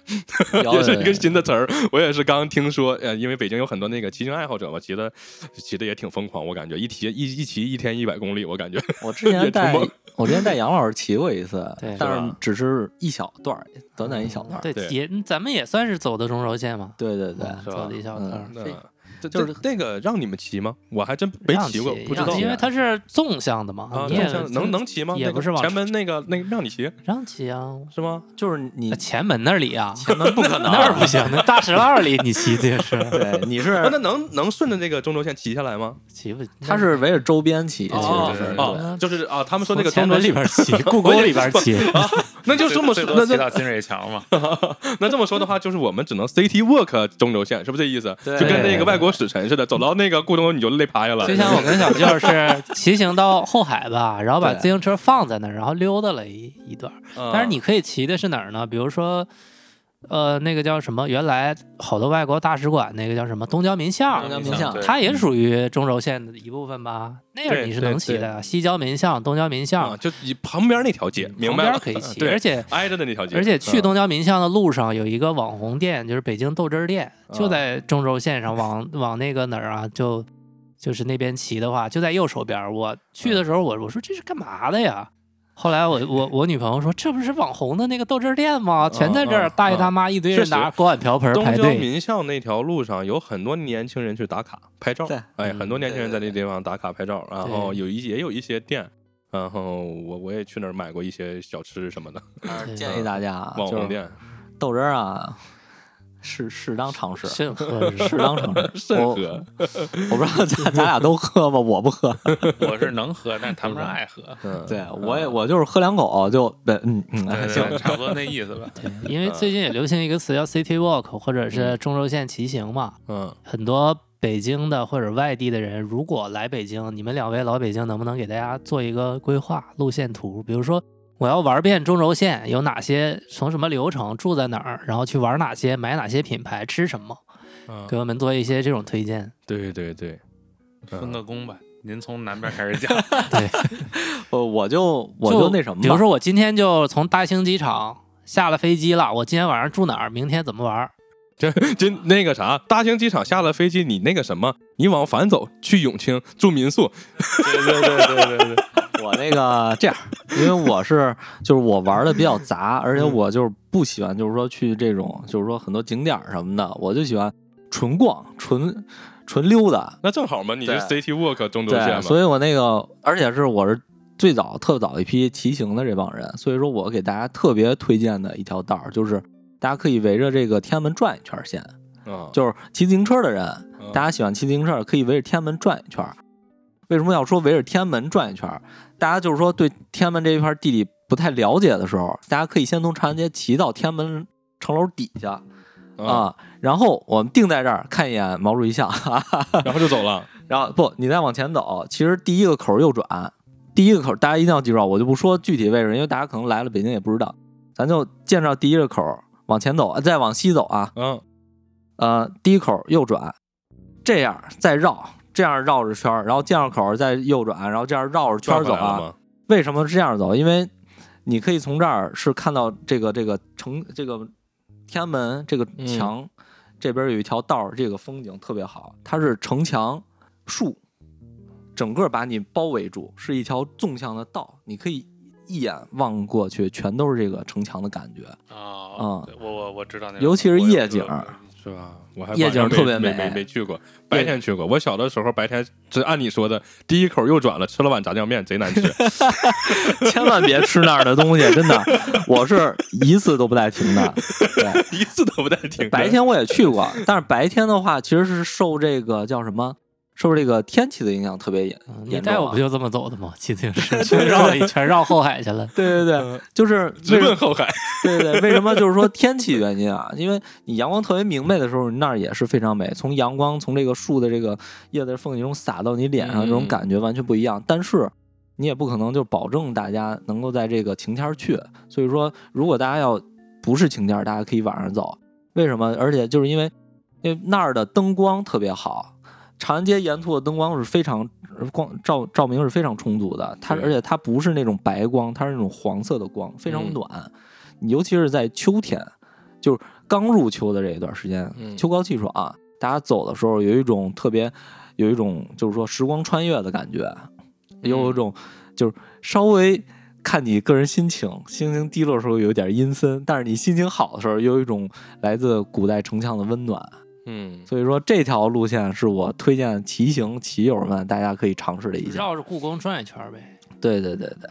也是一个新的词儿，我也是刚听说，呃因为北京有很多那个骑行爱好者嘛，骑的骑的也挺疯狂，我感觉一骑 一, 一骑一天一百公里，我感觉我之前带我之前带杨老师骑过一次，但是只是一小段儿，短短一小段儿、嗯。对，也咱们也算是走的中轴线嘛。对对对，嗯、走的一小段儿、嗯。就是那个让你们骑吗？我还真没骑过，不知道。因为它是纵向的嘛，啊、你也能能骑吗？也不是往前门那个那个让你骑，让骑啊，是吗？就是你前门那里啊，前门不可能，那儿不行，那大石栏里你骑这是，对，你是、啊、那能能顺着那个中轴线骑下来吗？骑不，它是围着周边骑，哦是哦、就是啊，他们说那个中轴里边骑，故宫里边骑，啊、那就这么说，那骑到金水桥嘛。那这么说的话，就是我们只能 city walk 中轴线，是不是这意思？就跟那个外国。使臣似的，走到那个故宫你就累趴下了。就像我跟小舅是骑行到后海吧，然后把自行车放在那儿，然后溜达了一一段。但是你可以骑的是哪儿呢？比如说，呃，那个叫什么？原来好多外国大使馆那个叫什么？东交民巷，东交民巷，它也属于中轴线的一部分吧？那样你是能骑的。西交民巷、东交民巷，就你旁边那条街，明白了？可以骑，而且挨着的那条街。而且去东交民巷的路上有一个网红店，就是北京豆汁店。就在中轴线上往，往往那个哪儿啊，就就是那边骑的话，就在右手边。我去的时候我，我我说这是干嘛的呀？后来我我我女朋友说，这不是网红的那个豆汁店吗？全在这儿，大爷大妈一堆人拿锅碗瓢盆排队。东郊民巷那条路上有很多年轻人去打卡拍照，哎，很多年轻人在那地方打卡拍照，然后有一也有一些店。然后我我也去那儿买过一些小吃什么的，建议大家网红店豆汁儿啊，适适当尝试，慎喝，适当尝试，慎喝。我不知道咱咱俩都喝吧，我不喝，我是能喝，但他们是爱喝。对，我也我就是喝两口就，嗯嗯，行，差不多那意思吧。因为最近也流行一个词叫 City Walk， 或者是中轴线骑行嘛，嗯，很多。北京的或者外地的人，如果来北京，你们两位老北京能不能给大家做一个规划路线图？比如说，我要玩遍中轴线，有哪些，从什么流程，住在哪儿，然后去玩哪些，买哪些品牌，吃什么，嗯、给我们做一些这种推荐。对对对，嗯、分个工吧。您从南边开始讲。对，我我就我就那什么，比如说我今天就从大兴机场下了飞机了，我今天晚上住哪儿，明天怎么玩？真真那个啥，大兴机场下了飞机，你那个什么，你往返走去永清住民宿。对对对对对对，我那个这样，因为我是就是我玩的比较杂，而且我就是不喜欢就是说去这种就是说很多景点什么的，我就喜欢纯逛纯纯溜达。那正好嘛，你就 City Walk 中轴线嘛。所以我那个，而且是我是最早特早一批骑行的这帮人，所以说我给大家特别推荐的一条道就是。大家可以围着这个天安门转一圈先，哦、就是骑自行车的人，哦、大家喜欢骑自行车，可以围着天安门转一圈。为什么要说围着天安门转一圈？大家就是说对天安门这一片地理不太了解的时候，大家可以先从长安街骑到天安门城楼底下啊、哦呃，然后我们定在这儿看一眼毛主席像，然后就走了。然后不，你再往前走，其实第一个口右转，第一个口大家一定要记住，我就不说具体位置，因为大家可能来了北京也不知道。咱就见着第一个口。往前走，再往西走啊，嗯，呃，第一口右转，这样再绕，这样绕着圈，然后见着口再右转，然后这样绕着圈走啊。为什么是这样走？因为你可以从这儿是看到这个这个城这个天安门这个墙、嗯、这边有一条道，这个风景特别好，它是城墙树整个把你包围住，是一条纵向的道，你可以。一眼望过去，全都是这个城墙的感觉啊！嗯，我我我知道那，尤其是夜景是吧？我还夜景特别美，没没去过，白天去过。我小的时候白天，就按你说的，第一口右转了，吃了碗炸酱面，贼难吃，千万别吃那儿的东西，真的，我是一次都不带停的，对一次都不带停。白天我也去过，但是白天的话，其实是受这个叫什么？是不是这个天气的影响特别严？嗯、你带我不就这么走的吗？骑自行车全绕了一圈，绕后海去了。对对对，就是直奔后海。对对，为什么就是说天气原因啊？因为你阳光特别明媚的时候，你那儿也是非常美。从阳光从这个树的这个叶子缝隙中洒到你脸上，这种感觉完全不一样。嗯、但是你也不可能就保证大家能够在这个晴天去。所以说，如果大家要不是晴天，大家可以晚上走。为什么？而且就是因为因为那儿的灯光特别好。长安街沿途的灯光是非常光照照明是非常充足的，它而且它不是那种白光，它是那种黄色的光，非常暖。嗯、尤其是在秋天，就是刚入秋的这一段时间，嗯、秋高气爽、啊，大家走的时候有一种特别，有一种就是说时光穿越的感觉，有一种就是稍微看你个人心情，心情低落的时候有点阴森，但是你心情好的时候，有一种来自古代城墙的温暖。嗯，所以说这条路线是我推荐骑行骑友们，大家可以尝试的一下，绕着故宫转一圈呗。对对对对，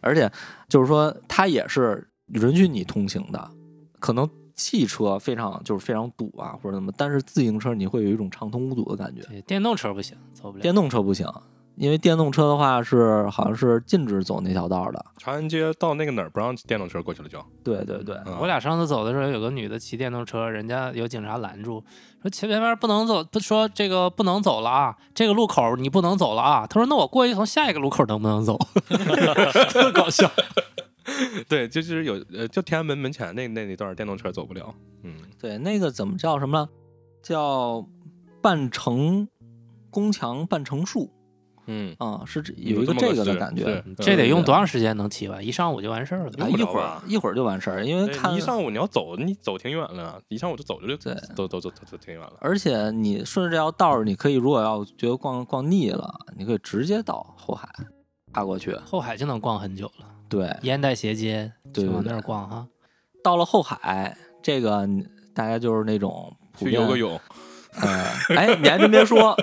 而且就是说它也是允许你通行的，可能汽车非常就是非常堵啊或者什么，但是自行车你会有一种畅通无阻的感觉。电动车不行，走不了。电动车不行，因为电动车的话是好像是禁止走那条道的。长安街到那个哪儿不让电动车过去了就。对对对，嗯、我俩上次走的时候，有个女的骑电动车，人家有警察拦住。说前面不能走，说这个不能走了啊，这个路口你不能走了啊。他说：“那我过去从下一个路口能不能走？”特搞笑。对，就是有呃，就天安门门前那那那段电动车走不了。嗯，对，那个怎么叫什么？叫半城宫墙半城树。嗯啊、嗯，是有一个这个的感觉，这得用多长时间能骑完？一上午就完事儿了，哎、一会儿一会儿就完事儿，因为看一上午你要走，你走挺远了，一上午就走就就走走走走挺远了。而且你顺着这条道，你可以如果要觉得逛逛腻了，你可以直接到后海爬过去，后海就能逛很久了。对，烟袋斜街，对，往那儿逛哈。到了后海，这个大家就是那种普遍去游个泳。呃、哎，你还真别说，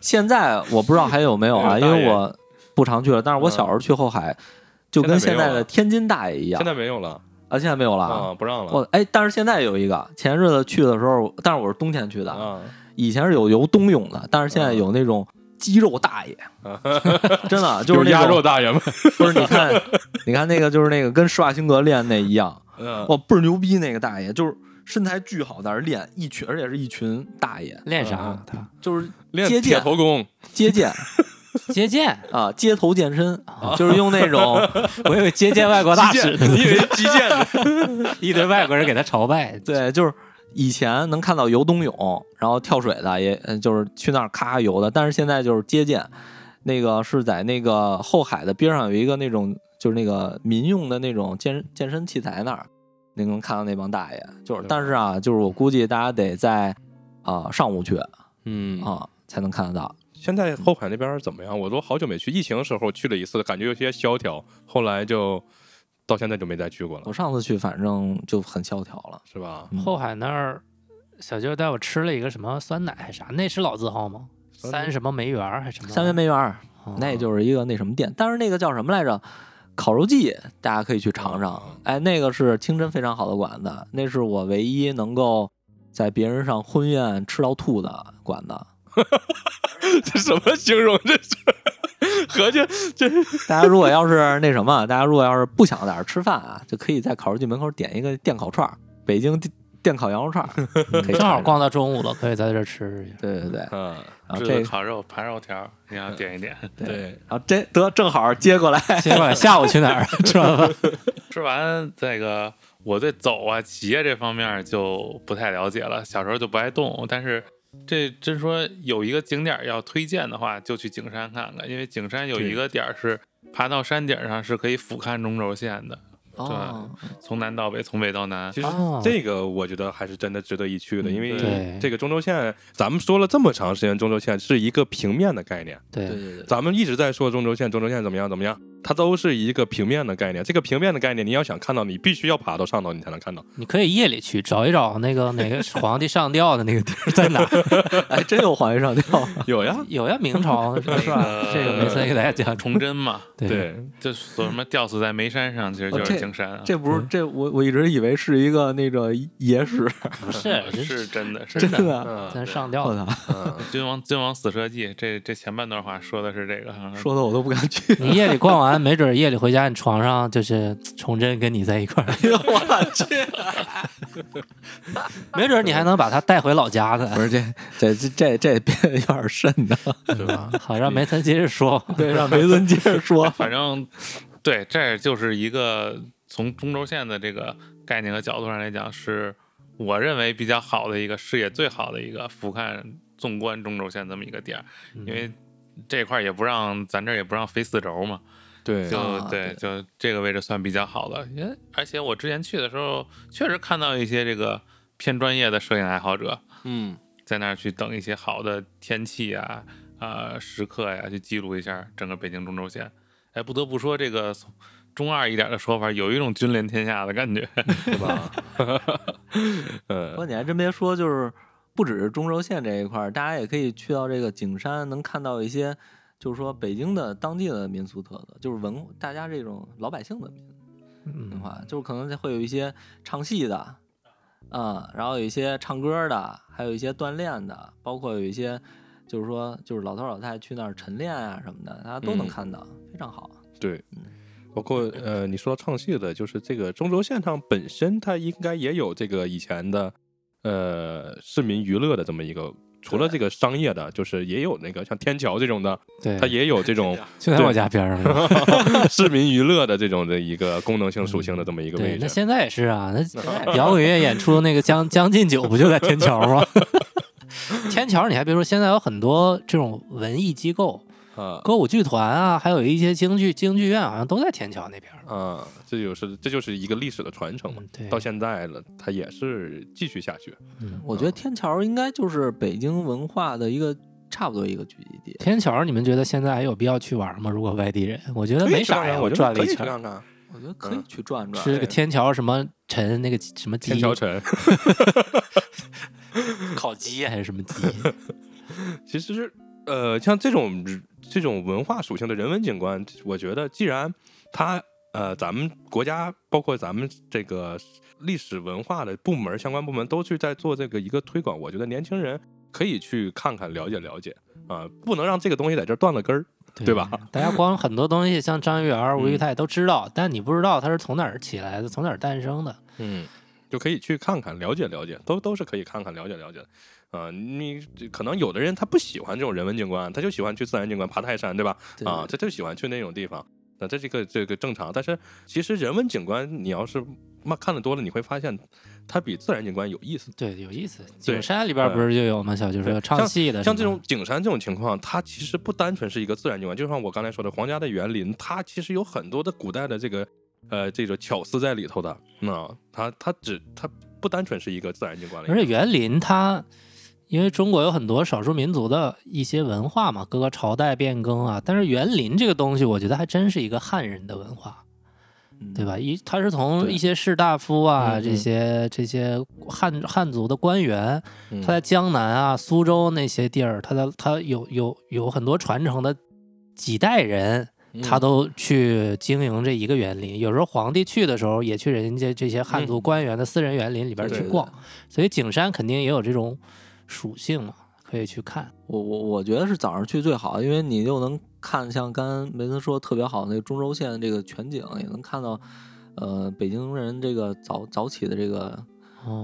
现在我不知道还有没有啊，因为我不常去了。但是我小时候去后海，嗯、就跟现在的天津大爷一样。现在没有了啊，现在没有了啊、嗯，不让了。我哎，但是现在有一个，前日子去的时候，但是我是冬天去的，嗯、以前是有游冬泳的，但是现在有那种。嗯鸡肉大爷，真的就是鸭肉大爷们。不是，你看，你看那个就是那个跟施瓦辛格练那一样，哇，倍儿牛逼！那个大爷就是身材巨好，在那练一群，而且是一群大爷练啥、啊？他就是练铁头功、接剑、接剑啊，街头健身，就是用那种我以为接见外国大使，你以为击剑呢？一堆外国人给他朝拜，对，就是。以前能看到游冬泳，然后跳水的，也就是去那儿咔游的。但是现在就是接见，那个是在那个后海的边上有一个那种就是那个民用的那种健身健身器材那儿，你能看到那帮大爷。就是，但是啊，就是我估计大家得在啊、呃、上午去，嗯啊才能看得到。现在后海那边怎么样？我都好久没去，疫情的时候去了一次，感觉有些萧条，后来就。到现在就没再去过了。我上次去，反正就很萧条了，是吧？嗯、后海那儿，小舅带我吃了一个什么酸奶还啥，那是老字号吗？三什么梅园还是什么？三元梅园，哦、那就是一个那什么店。但是那个叫什么来着？烤肉季，大家可以去尝尝。嗯、哎，那个是清真非常好的馆子，那是我唯一能够在别人上婚宴吃到吐的馆子。这什么形容？这是？合计这，大家如果要是那什么，大家如果要是不想在这儿吃饭啊，就可以在烤肉季门口点一个电烤串，北京电烤羊肉串，正好逛到中午了，可以在这儿吃。对对对，嗯，然后这烤肉盘肉条你要点一点，对，然后这得正好接过来，接过来，下午去哪儿吃完饭？吃完这个，我对走啊、骑啊这方面就不太了解了，小时候就不爱动，但是。这真说有一个景点要推荐的话，就去景山看看，因为景山有一个点是爬到山顶上是可以俯瞰中轴线的，对，哦、从南到北，从北到南。其实这个我觉得还是真的值得一去的，因为这个中轴线，咱们说了这么长时间，中轴线是一个平面的概念。对，咱们一直在说中轴线，中轴线怎么样怎么样，它都是一个平面的概念。这个平面的概念，你要想看到，你必须要爬到上头，你才能看到。你可以夜里去找一找那个哪个皇帝上吊的那个地儿在哪？哎，真有皇帝上吊？有呀，有呀，明朝是吧？这个没事给大家讲崇祯嘛，对，就说什么吊死在眉山上，其实就是。啊、这不是这我我一直以为是一个那个野史，不是是真的，是真的，咱、嗯、上吊的。嗯，君王君王死社稷，这这前半段话说的是这个，说的我都不敢去。你夜里逛完，没准夜里回家，你床上就是崇祯跟你在一块儿。我去，没准你还能把他带回老家的。不是这这这这变得有点瘆的，是吧？好，让梅森接着说，对，让梅森接着说，反正。对，这就是一个从中轴线的这个概念和角度上来讲，是我认为比较好的一个视野最好的一个俯瞰纵观中轴线这么一个点，因为这块也不让咱这也不让飞四轴嘛，对，就、啊、对，就这个位置算比较好的。而且我之前去的时候，确实看到一些这个偏专业的摄影爱好者，嗯，在那儿去等一些好的天气啊、啊、呃、时刻呀、啊，去记录一下整个北京中轴线。哎，不得不说，这个中二一点的说法，有一种君临天下的感觉，对吧？呃，不，你还真别说，就是不只是中轴线这一块，大家也可以去到这个景山，能看到一些，就是说北京的当地的民俗特色，就是文大家这种老百姓的文化，嗯、就是可能会有一些唱戏的，嗯，然后有一些唱歌的，还有一些锻炼的，包括有一些。就是说，就是老头老太太去那儿晨练啊什么的，大家都能看到，嗯、非常好。对，包括呃，你说到唱戏的，就是这个中轴线上本身，它应该也有这个以前的呃市民娱乐的这么一个，除了这个商业的，就是也有那个像天桥这种的，它也有这种就在我家边上市民娱乐的这种的一个功能性属性的这么一个位置。嗯、那现在也是啊，那摇滚乐演出那个将《将进酒》不就在天桥吗？天桥，你还别说，现在有很多这种文艺机构、嗯、歌舞剧团啊，还有一些京剧、京剧院，好像都在天桥那边。嗯，这就是这就是一个历史的传承嘛，嗯、到现在了，它也是继续下去。嗯，我觉得天桥应该就是北京文化的一个差不多一个聚集地。天桥，你们觉得现在还有必要去玩吗？如果外地人，我觉得没啥呀，我转了一圈。我觉得可以去转转，吃个天桥什么城那个什么鸡，天桥城烤鸡还是什么鸡。其实呃，像这种这种文化属性的人文景观，我觉得既然它呃，咱们国家包括咱们这个历史文化的部门相关部门都去在做这个一个推广，我觉得年轻人可以去看看了解了解啊、呃，不能让这个东西在这断了根儿，对吧？大家光很多东西像张一元、吴裕泰都知道、嗯，但你不知道它是从哪儿起来的，从哪儿诞生的。嗯，就可以去看看了解了解，都都是可以看看了解了解的。啊、呃，你可能有的人他不喜欢这种人文景观，他就喜欢去自然景观爬泰山，对吧？啊、呃，他就喜欢去那种地方。那这是一个这个正常，但是其实人文景观你要是看得多了，你会发现它比自然景观有意思。对，有意思。景山里边不是就有吗？小就是说唱戏的，像这种景山这种情况，它其实不单纯是一个自然景观，就像我刚才说的皇家的园林，它其实有很多的古代的这个呃这种巧思在里头的。那、嗯、它它只它不单纯是一个自然景观了，而且园林它。因为中国有很多少数民族的一些文化嘛，各个朝代变更啊，但是园林这个东西我觉得还真是一个汉人的文化，对吧？一它是从一些士大夫啊这些这些汉汉族的官员，他在江南啊苏州那些地儿，他在他有有有很多传承的几代人，他都去经营这一个园林，有时候皇帝去的时候也去人家这些汉族官员的私人园林里边去逛，所以景山肯定也有这种属性嘛，可以去看。我我我觉得是早上去最好，因为你又能看像刚梅森说特别好那个中轴线这个全景，也能看到呃北京人这个早早起的这个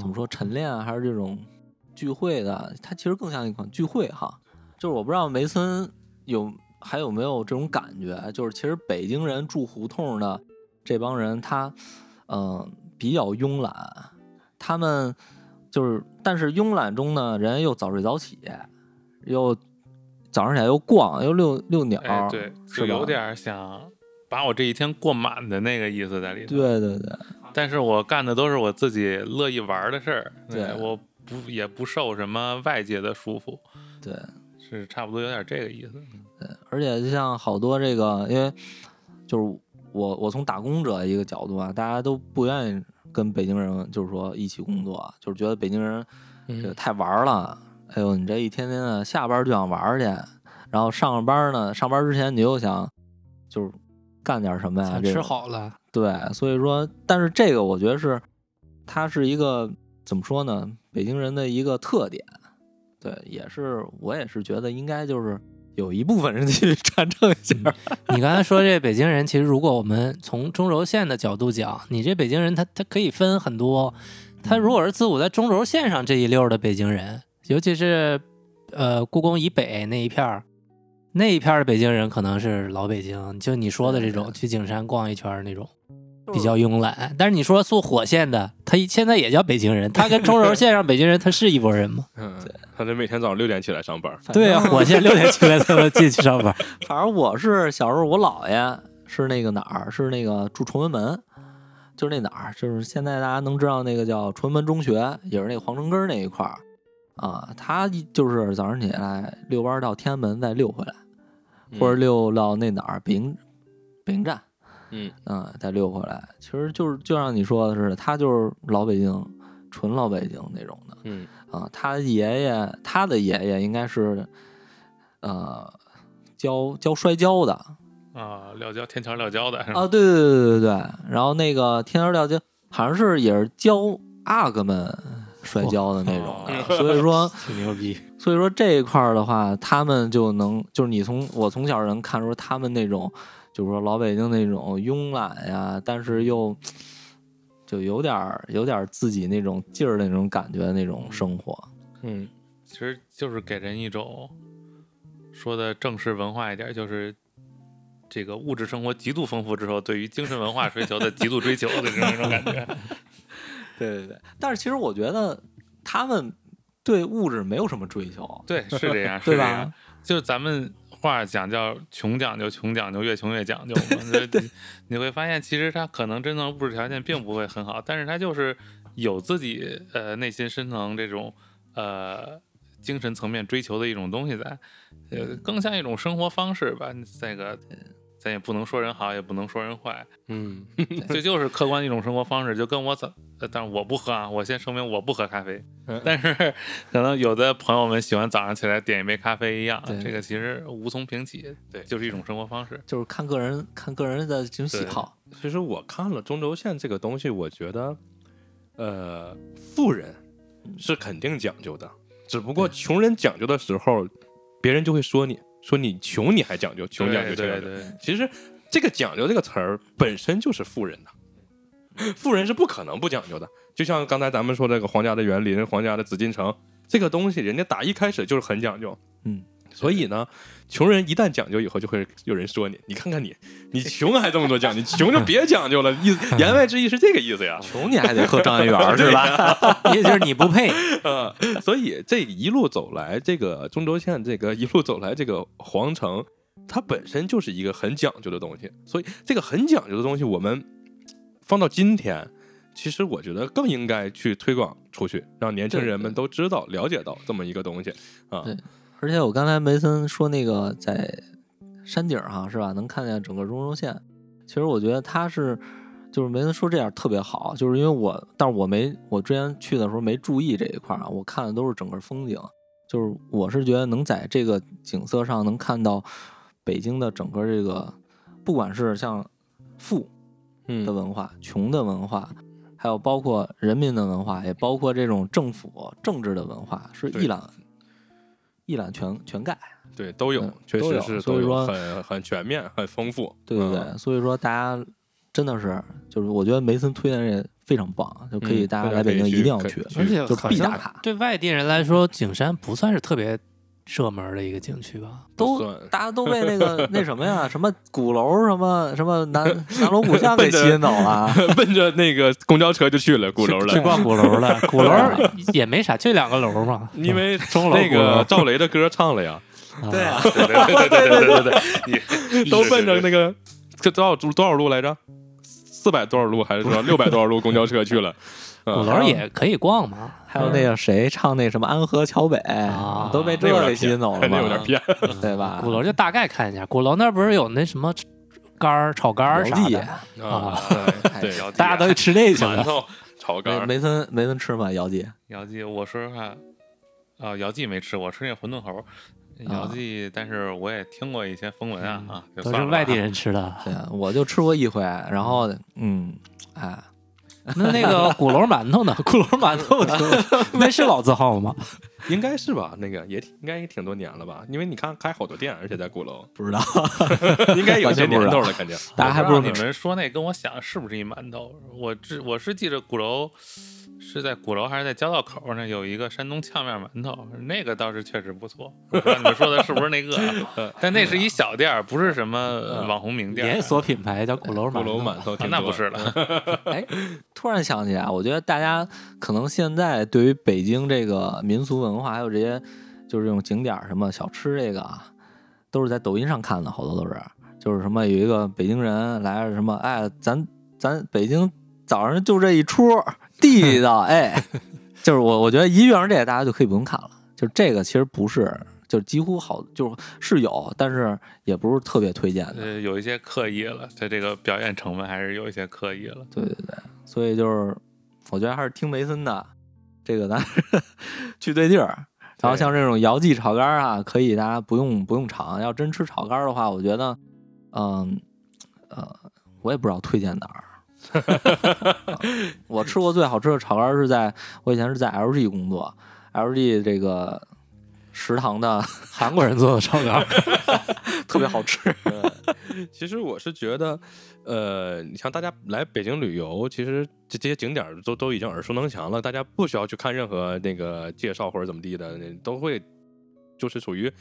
怎么说晨练、啊、还是这种聚会的，它其实更像一款聚会哈。就是我不知道梅森有还有没有这种感觉，就是其实北京人住胡同的这帮人他嗯、呃、比较慵懒，他们。就是，但是慵懒中呢，人又早睡早起，又早上起来又逛，又遛遛鸟，哎、对，是有点想把我这一天过满的那个意思在里头。对对对。但是我干的都是我自己乐意玩的事儿，对，我不也不受什么外界的束缚。对，是差不多有点这个意思。对，而且就像好多这个，因为就是我我从打工者一个角度啊，大家都不愿意。跟北京人就是说一起工作，就是觉得北京人这个太玩了、嗯、哎呦你这一天天的下班就想玩去，然后上班呢上班之前你又想就是干点什么呀，吃好了、这个、对，所以说但是这个我觉得是它是一个怎么说呢北京人的一个特点，对，也是我也是觉得应该就是有一部分人去传承一下。你刚才说这北京人，其实如果我们从中轴线的角度讲，你这北京人他他可以分很多。他如果是自古在中轴线上这一溜的北京人，尤其是呃故宫以北那一片那一片的北京人可能是老北京，就你说的这种去景山逛一圈那种比较慵懒。但是你说坐火线的，他现在也叫北京人，他跟中轴线上北京人他是一拨人吗？嗯，他得每天早上六点起来上班。对啊，火线六点起来才能进去上班。反正我是小时候，我姥爷是那个哪儿，是那个住崇文门，就是那哪儿，就是现在大家能知道那个叫崇文门中学，也是那个皇城根那一块儿啊。他就是早上起来遛弯到天安门，再溜回来，或者溜到那哪儿北京北京站。嗯嗯，再溜回来，其实就是就像你说的是，他就是老北京，纯老北京那种的。嗯啊、呃，他爷爷，他的爷爷应该是，呃，教教摔跤的啊，撂跤，天桥撂跤的啊，对对对对对。然后那个天桥撂跤，好像是也是教阿哥们摔跤的那种的、哦哦，所以说挺牛逼。所以说这一块的话，他们就能，就是你从我从小能看出他们那种。就是说老北京那种慵懒呀，但是又就有点有点自己那种劲儿的那种感觉那种生活，嗯，其实就是给人一种说的正式文化一点，就是这个物质生活极度丰富之后，对于精神文化追求的极度追求的这种那种感觉。对对对，但是其实我觉得他们对物质没有什么追求，对，是这样，是这样，就是咱们。话讲叫穷讲究，穷讲究，越穷越讲究你。你会发现，其实他可能真正物质条件并不会很好，但是他就是有自己呃内心深层这种呃精神层面追求的一种东西在，呃，更像一种生活方式吧。这个咱也不能说人好，也不能说人坏，嗯，这就是客观的一种生活方式。就跟我早，但是我不喝啊，我先声明我不喝咖啡。嗯、但是可能有的朋友们喜欢早上起来点一杯咖啡一样，这个其实无从评起，对，就是一种生活方式，就是看个人看个人的这种喜好。其实我看了中轴线这个东西，我觉得，呃，富人是肯定讲究的，只不过穷人讲究的时候，别人就会说你。说你穷你还讲究，穷讲究讲究。其实这个讲究这个词儿本身就是富人的，富人是不可能不讲究的。就像刚才咱们说这个皇家的园林、皇家的紫禁城这个东西，人家打一开始就是很讲究。嗯，所以呢，穷人一旦讲究以后，就会有人说你，你看看你，你穷还这么多讲究，你穷就别讲究了。意思言外之意是这个意思呀，穷你还得喝状元园是吧？意思就是你不配。呃，所以这一路走来，这个中轴线，这个一路走来，这个皇城，它本身就是一个很讲究的东西。所以这个很讲究的东西，我们放到今天，其实我觉得更应该去推广出去，让年轻人们都知道、了解到这么一个东西啊。对，而且我刚才梅森说那个在山顶哈、啊、是吧，能看见整个中轴线。其实我觉得他是就是梅森说这样特别好，就是因为我但是我没我之前去的时候没注意这一块啊，我看的都是整个风景。就是我是觉得能在这个景色上能看到北京的整个这个，不管是像富的文化、嗯、穷的文化，还有包括人民的文化，也包括这种政府政治的文化，是一览一览全全盖，对，都有，嗯、确实是，所以说很很全面，很丰富，对对对、嗯。所以说大家真的是，就是我觉得梅森推荐这非常棒，就可以大家来北京一定要去，嗯、去而且就必打卡。对外地人来说，景山不算是特别热门的一个景区吧？都大家都被那个那什么呀，什么鼓楼，什么什么南南锣鼓巷给吸引走了，奔着那个公交车就去了鼓楼了，去逛鼓楼了。鼓楼也没啥，就两个楼嘛。因为那个赵雷的歌唱了呀，对啊，对对对对对对，都奔着那个这多少多少路来着？四百多少路还是说六百多少路公交车去了？鼓楼也可以逛嘛，还有那个谁唱那什么安河桥北、啊、都被这给吸引走了嘛，有点偏，对吧？鼓楼就大概看一下，鼓楼那不是有那什么肝炒肝啥的啊？对，大家都吃那去了，炒肝。梅森梅森吃吗？姚记姚记，我说实话啊，姚记没吃，我吃那馄饨猴。姚记，但是我也听过一些风闻啊，嗯、啊都是外地人吃的。对，我就吃过一回，然后嗯哎。那那个鼓楼馒头呢？鼓楼馒头那是老字号吗？应该是吧，那个也应该也挺多年了吧，因为你看开好多店，而且在鼓楼，不知道，应该有些年头了，肯定。大家还不如你们说那跟我想是不是一馒头？我是我是记着鼓楼是在鼓楼还是在交道口那有一个山东炝面馒头，那个倒是确实不错。我不知道你们说的是不是那个、啊？但那是一小店，不是什么网红名店、啊，连锁品牌叫鼓楼馒头。鼓楼馒头、啊、那不是了。哎。突然想起来，我觉得大家可能现在对于北京这个民俗文化，还有这些就是这种景点什么小吃，这个都是在抖音上看的，好多都是就是什么有一个北京人来了什么，哎，咱咱北京早上就这一出地道，哎，就是我我觉得一跃而这大家就可以不用看了，就这个其实不是。就几乎好就是有，但是也不是特别推荐的，有一些刻意了，在这个表演成分还是有一些刻意了。对对对，所以就是我觉得还是听梅森的，这个咱去对地儿。然后像这种姚记炒肝啊，可以大家不用不用尝。要真吃炒肝的话，我觉得，嗯 呃, 呃，我也不知道推荐哪儿。我吃过最好吃的炒肝是在我以前是在 L G 工作 ，L G 这个。食堂的韩国人做的炒肝特别好吃、嗯、其实我是觉得呃，你像大家来北京旅游，其实这些景点都都已经耳熟能详了，大家不需要去看任何那个介绍或者怎么地的，都会就是属于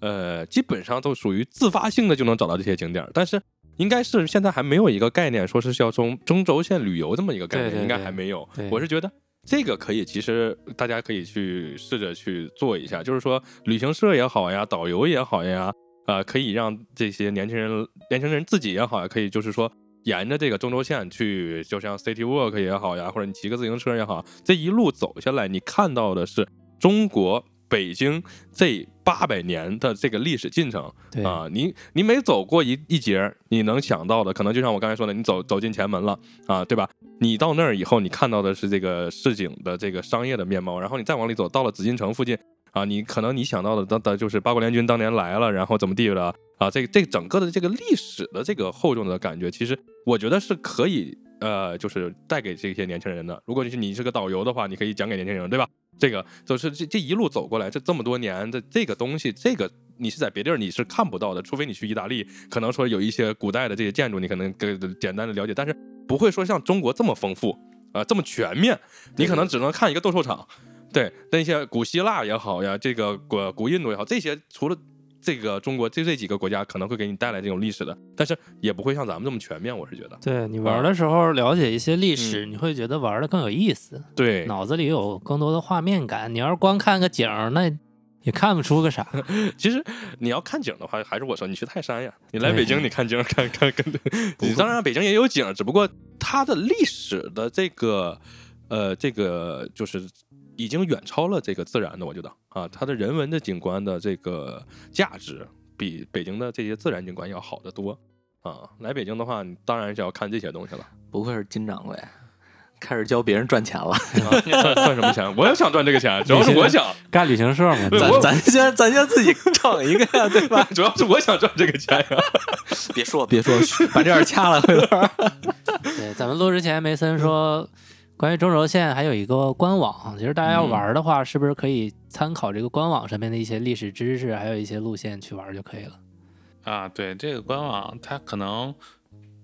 呃，基本上都属于自发性的就能找到这些景点，但是应该是现在还没有一个概念说是要从中轴线旅游这么一个概念，对对对，应该还没有。我是觉得这个可以，其实大家可以去试着去做一下，就是说旅行社也好呀，导游也好呀，呃，可以让这些年轻人、年轻人自己也好呀，可以就是说沿着这个中轴线去，就像 City Walk 也好呀，或者你骑个自行车也好，这一路走下来，你看到的是中国北京这八百年的这个历史进程啊、呃，你你每走过一一节，你能想到的可能就像我刚才说的，你走走进前门了啊、呃，对吧？你到那儿以后，你看到的是这个市井的这个商业的面貌，然后你再往里走，到了紫禁城附近啊、呃，你可能你想到的的就是八国联军当年来了，然后怎么地了啊？这这整个的这个历史的这个厚重的感觉，其实我觉得是可以呃，就是带给这些年轻人的。如果你是你是个导游的话，你可以讲给年轻人，对吧？这个就是这这一路走过来，这这么多年的这个东西，这个你是在别地儿你是看不到的，除非你去意大利，可能说有一些古代的这些建筑，你可能简单的了解，但是不会说像中国这么丰富啊、呃，这么全面，你可能只能看一个斗兽场。对，那些古希腊也好呀，这个古古印度也好，这些除了这个中国这这几个国家可能会给你带来这种历史的，但是也不会像咱们这么全面，我是觉得。对，你玩的时候了解一些历史、嗯、你会觉得玩的更有意思，对，脑子里有更多的画面感。你要是光看个景那也看不出个啥。其实你要看景的话，还是我说你去泰山呀，你来北京你看景看看看，你当然北京也有景，只不过它的历史的这个呃这个就是已经远超了这个自然的，我觉得啊，它的人文的景观的这个价值比北京的这些自然景观要好得多啊！来北京的话，你当然是要看这些东西了。不愧是金掌柜，开始教别人赚钱了，啊、赚什么钱？我也想赚这个钱，主要是我想干旅行社嘛。咱咱先咱先自己整一个呀，对吧？主要是我想赚这个钱呀、啊。别说别说，把这样掐了回头。对，咱们录之前，梅森说。关于中轴线还有一个官网，其实大家要玩的话、嗯、是不是可以参考这个官网上面的一些历史知识还有一些路线去玩就可以了啊？对，这个官网它可能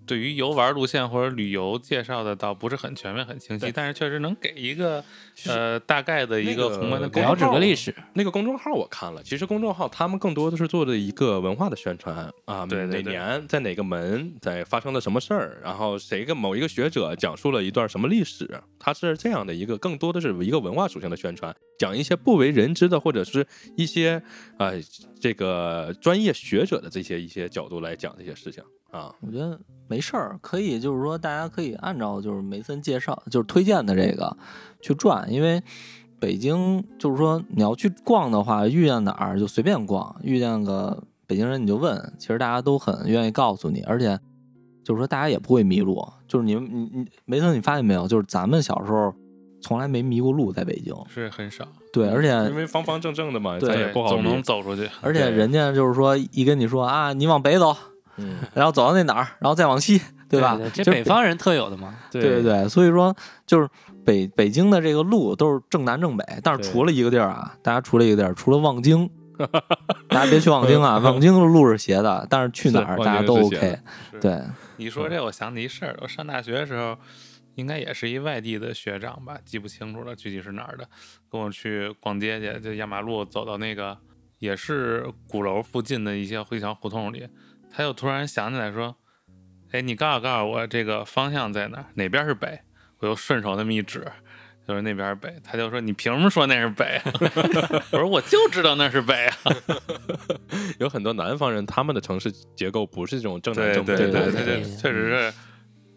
对于游玩路线或者旅游介绍的倒不是很全面很清晰，但是确实能给一个呃大概的一个宏观的了解个历史。那个公众号我看了，其实公众号他们更多的是做的一个文化的宣传啊，对对对，哪年在哪个门在发生了什么事儿，然后谁个某一个学者讲述了一段什么历史，它是这样的一个更多的是一个文化属性的宣传，讲一些不为人知的或者是一些啊、呃、这个专业学者的这些一些角度来讲这些事情。啊，我觉得没事儿，可以就是说，大家可以按照就是梅森介绍，就是推荐的这个去转，因为北京就是说你要去逛的话，遇见哪儿就随便逛，遇见个北京人你就问，其实大家都很愿意告诉你，而且就是说大家也不会迷路。就是你你你梅森，你发现没有？就是咱们小时候从来没迷过路，在北京是很少。对，而且因为方方正正的嘛，咱也不好总能走出去。而且人家就是说一跟你说啊，你往北走。嗯，然后走到那哪儿，然后再往西，对吧？对对对，这北方人特有的嘛。对对对，所以说就是北北京的这个路都是正南正北，但是除了一个地儿啊，大家除了一个地儿，除了望京，大家别去望京啊，望京的路是斜的，但是去哪儿大家都 OK。对，你说这我想起一事儿，我上大学的时候，应该也是一外地的学长吧，记不清楚了，具体是哪儿的，跟我去逛街去，就压马路走到那个也是鼓楼附近的一些一条胡同里。他又突然想起来说：“哎，你告诉告诉我这个方向在哪？哪边是北？”我又顺手那么一指，就是那边是北。他就说：“你凭什么说那是北？”我说：“我就知道那是北啊。”有很多南方人，他们的城市结构不是这种正南正北，对对对对，确实是。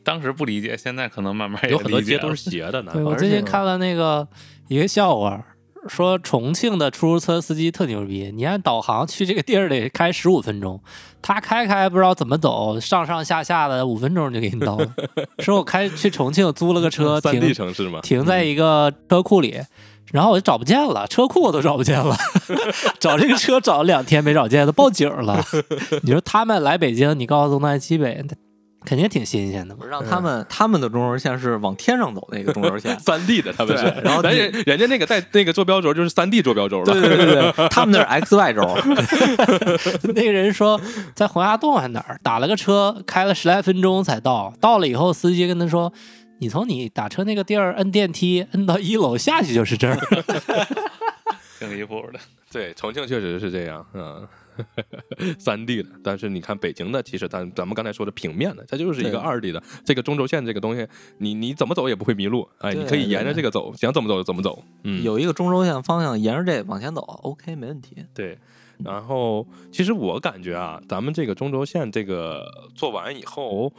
当时不理解，现在可能慢慢也理解了。有很多街都是斜的。南方。我最近看了那个一个笑话。说重庆的出租车司机特牛逼，你按导航去这个地儿得开十五分钟，他开开不知道怎么走，上上下下的五分钟就给你到了。说我开去重庆租了个车，三地城市嘛，停在一个车库里，然后我就找不见了，车库我都找不见了，找这个车找了两天没找见，都报警了。你说他们来北京，你告诉东南西北。肯定挺新鲜的嘛，让他们他们的中轴线是往天上走那个中轴线，三 D 的他们是，然后人人家那个带那个坐标轴就是三 D 坐标轴了，对对对对，他们那是 X Y 轴。那个人说在洪崖洞还哪儿打了个车，开了十来分钟才到，到了以后司机跟他说：“你从你打车那个地儿摁电梯，摁到一楼下去就是这儿。”挺离谱的，对，重庆确实是这样，嗯。三 D 的，但是你看北京的，其实咱咱们刚才说的平面的，它就是一个二 D 的。这个中轴线这个东西，你你怎么走也不会迷路，哎，你可以沿着这个走，想怎么走就怎么走。嗯，有一个中轴线方向，沿着这往前走 ，OK， 没问题。对，然后其实我感觉啊，咱们这个中轴线这个做完以后，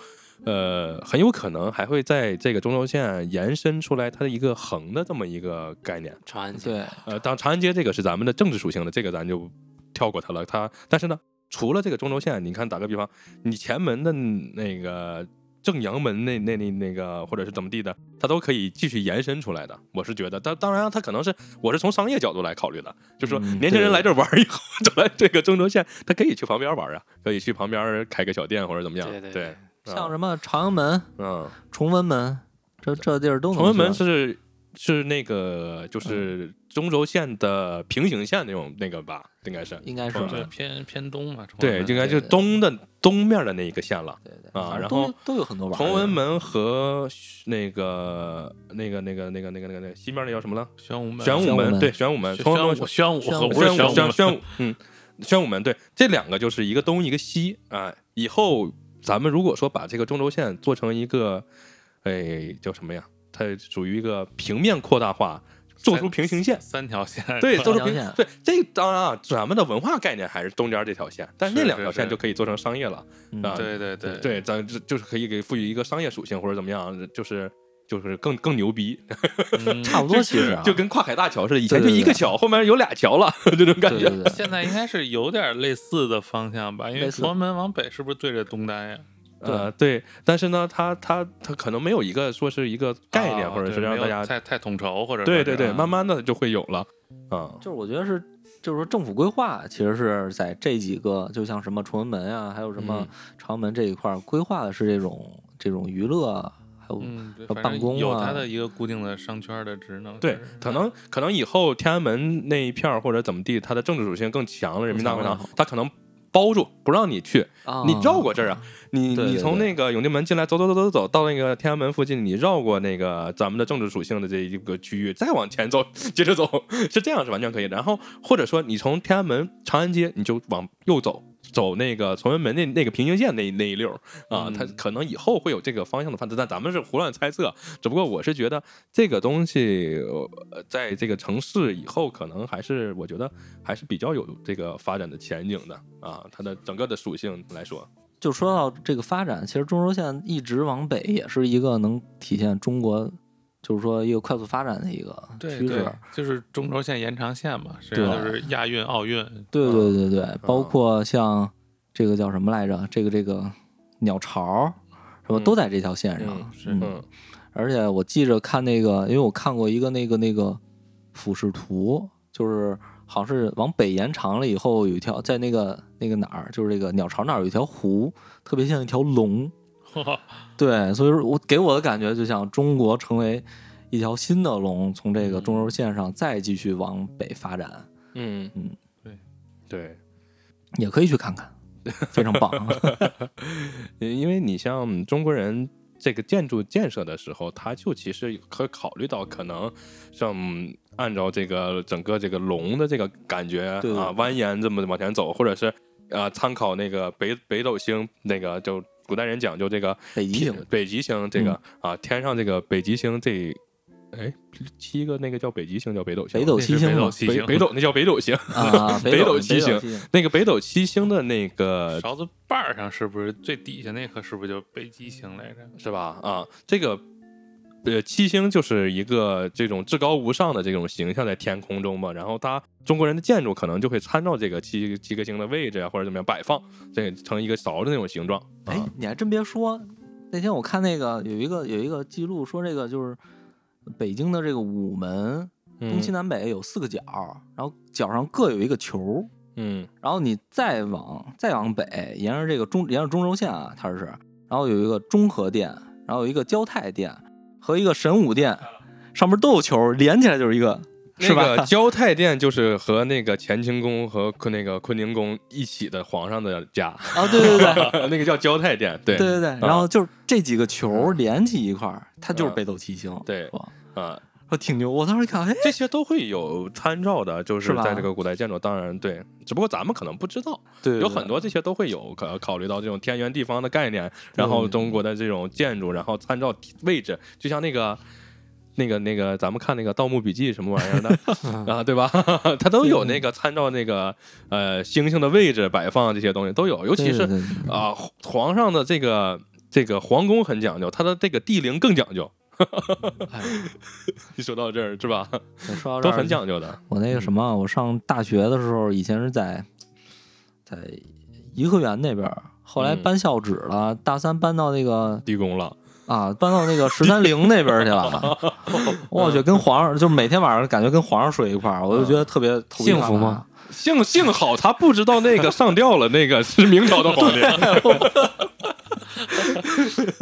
呃，很有可能还会在这个中轴线延伸出来它的一个横的这么一个概念。长安街，呃，当长安街这个是咱们的政治属性的，这个咱就跳过它了。它，但是呢，除了这个中轴线，你看，打个比方，你前门的那个正阳门那那那那个，或者是怎么地的，它都可以继续延伸出来的。我是觉得，但当然它可能是我是从商业角度来考虑的，就是说年轻人来这玩以后，嗯、走来这个中轴线，他可以去旁边玩啊，可以去旁边开个小店或者怎么样。对对对。对，像什么长阳门、嗯、崇文门，这这地儿都能去。崇文门是是那个就是中轴线的平行线那种那个吧，应该是应该是偏偏东嘛。对，应该就是东的东面的那一个线了。对对对啊，然后都有很多玩。崇文门和那个那个那个那个那个那个西面那叫什么了？玄武门。玄武门，对，玄武门。玄武玄武和不是玄武玄武嗯玄武门，对，这两个就是一个东一个西啊，以后。咱们如果说把这个中轴线做成一个，哎，叫什么呀？它属于一个平面扩大化，做出平行线，三条线，对，做出平线，对，这当然啊，咱们的文化概念还是中间这条线，但那两条线就可以做成商业了，啊，对对对，对，咱就是可以给赋予一个商业属性或者怎么样，就是。就是更更牛逼，嗯、差不多其实、啊、就, 就跟跨海大桥似的，以前就一个桥，对对对对，后面有俩桥了，这种感觉。对对对，现在应该是有点类似的方向吧，因为崇文门往北是不是对着东单呀？呃，对，但是呢，它它它可能没有一个说是一个概念，啊、或者是让大家太太统筹，或者对对对，慢慢的就会有了。啊、嗯，就是我觉得是，就是说政府规划其实是在这几个，就像什么崇文门啊，还有什么长安门这一块、嗯、规划的是这种这种娱乐。嗯，办公啊，有它的一个固定的商圈的职能。对，可能可能以后天安门那一片或者怎么地，它的政治属性更强了。人民大会堂，它可能包住不让你去，哦、你绕过这儿啊，你对对对你从那个永定门进来，走走走走走，到那个天安门附近，你绕过那个咱们的政治属性的这一个区域，再往前走，接着走，是这样是完全可以的。然后或者说你从天安门长安街，你就往右走。走那个崇文门那那个平行线那那一溜啊，它可能以后会有这个方向的发展，但咱们是胡乱猜测。只不过我是觉得这个东西，呃、在这个城市以后，可能还是我觉得还是比较有这个发展的前景的啊。它的整个的属性来说，就说到这个发展，其实中轴线一直往北也是一个能体现中国。就是说，一个快速发展的一个趋势，就是中轴线延长线嘛，实际上就是亚运、奥运。对对对对，嗯、包括像这个叫什么来着？这个这个鸟巢什么都在这条线上。嗯，是嗯，而且我记着看那个，因为我看过一个那个那个俯视图，就是好像是往北延长了以后，有一条在那个那个哪儿，就是这个鸟巢那儿有一条湖，特别像一条龙。对，所以说我给我的感觉就像中国成为一条新的龙，从这个中轴线上再继续往北发展。嗯嗯，对对，也可以去看看，非常棒。因为你像中国人这个建筑建设的时候，他就其实可考虑到可能像按照这个整个这个龙的这个感觉，对对啊，蜿蜒这么往前走，或者是啊、呃、参考那个北北斗星那个就。古代人讲究这个北极星，北极星这个、嗯、啊，天上这个北极星这，哎，七个那个叫北极星叫北斗星，北斗七星，北北斗那叫北斗星啊，北斗七星，那个北斗七星的那个勺子把上是不是最底下那颗是不是就北极星来着？是吧？啊，这个。呃，七星就是一个这种至高无上的这种形象在天空中嘛，然后它中国人的建筑可能就会参照这个七七颗星的位置啊，或者怎么样摆放，这成一个勺的那种形状。哎、啊，你还真别说，那天我看那个有一个有一个记录说，这个就是北京的这个午门，东西南北有四个角，然后角上各有一个球，嗯，然后你再往再往北，沿着这个中沿着中轴线啊，它是，然后有一个中和殿，然后有一个交泰殿。和一个神武殿上面都有球，连起来就是一个，那个交泰殿就是和那个乾清宫和那个坤宁宫一起的皇上的家啊，对对对，那个叫交泰殿，对对对对，啊、然后就是这几个球连起一块儿，它就是北斗七星，啊、对啊，我挺牛，我当时看，哎，这些都会有参照的，就是在这个古代建筑，当然对，只不过咱们可能不知道，对对对，有很多这些都会有可考虑到这种天圆地方的概念，然后中国的这种建筑，然后参照位置，就像那个。那个那个，咱们看那个《盗墓笔记》什么玩意儿的啊，对吧？它都有那个参照那个呃星星的位置摆放这些东西都有，尤其是啊、呃、皇上的这个。这个皇宫很讲究，它的这个地灵更讲究。哎、你说到这儿是吧？说到这儿都很讲究的。我那个什么，我上大学的时候，以前是在在颐和园那边，后来搬校址了，嗯、大三搬到那个地宫了。啊，搬到那个十三陵那边去了，我觉得跟皇上，就每天晚上感觉跟皇上睡一块儿，我就觉得特别、嗯、幸福吗？幸幸好他不知道那个上吊了，那个是明朝的皇帝。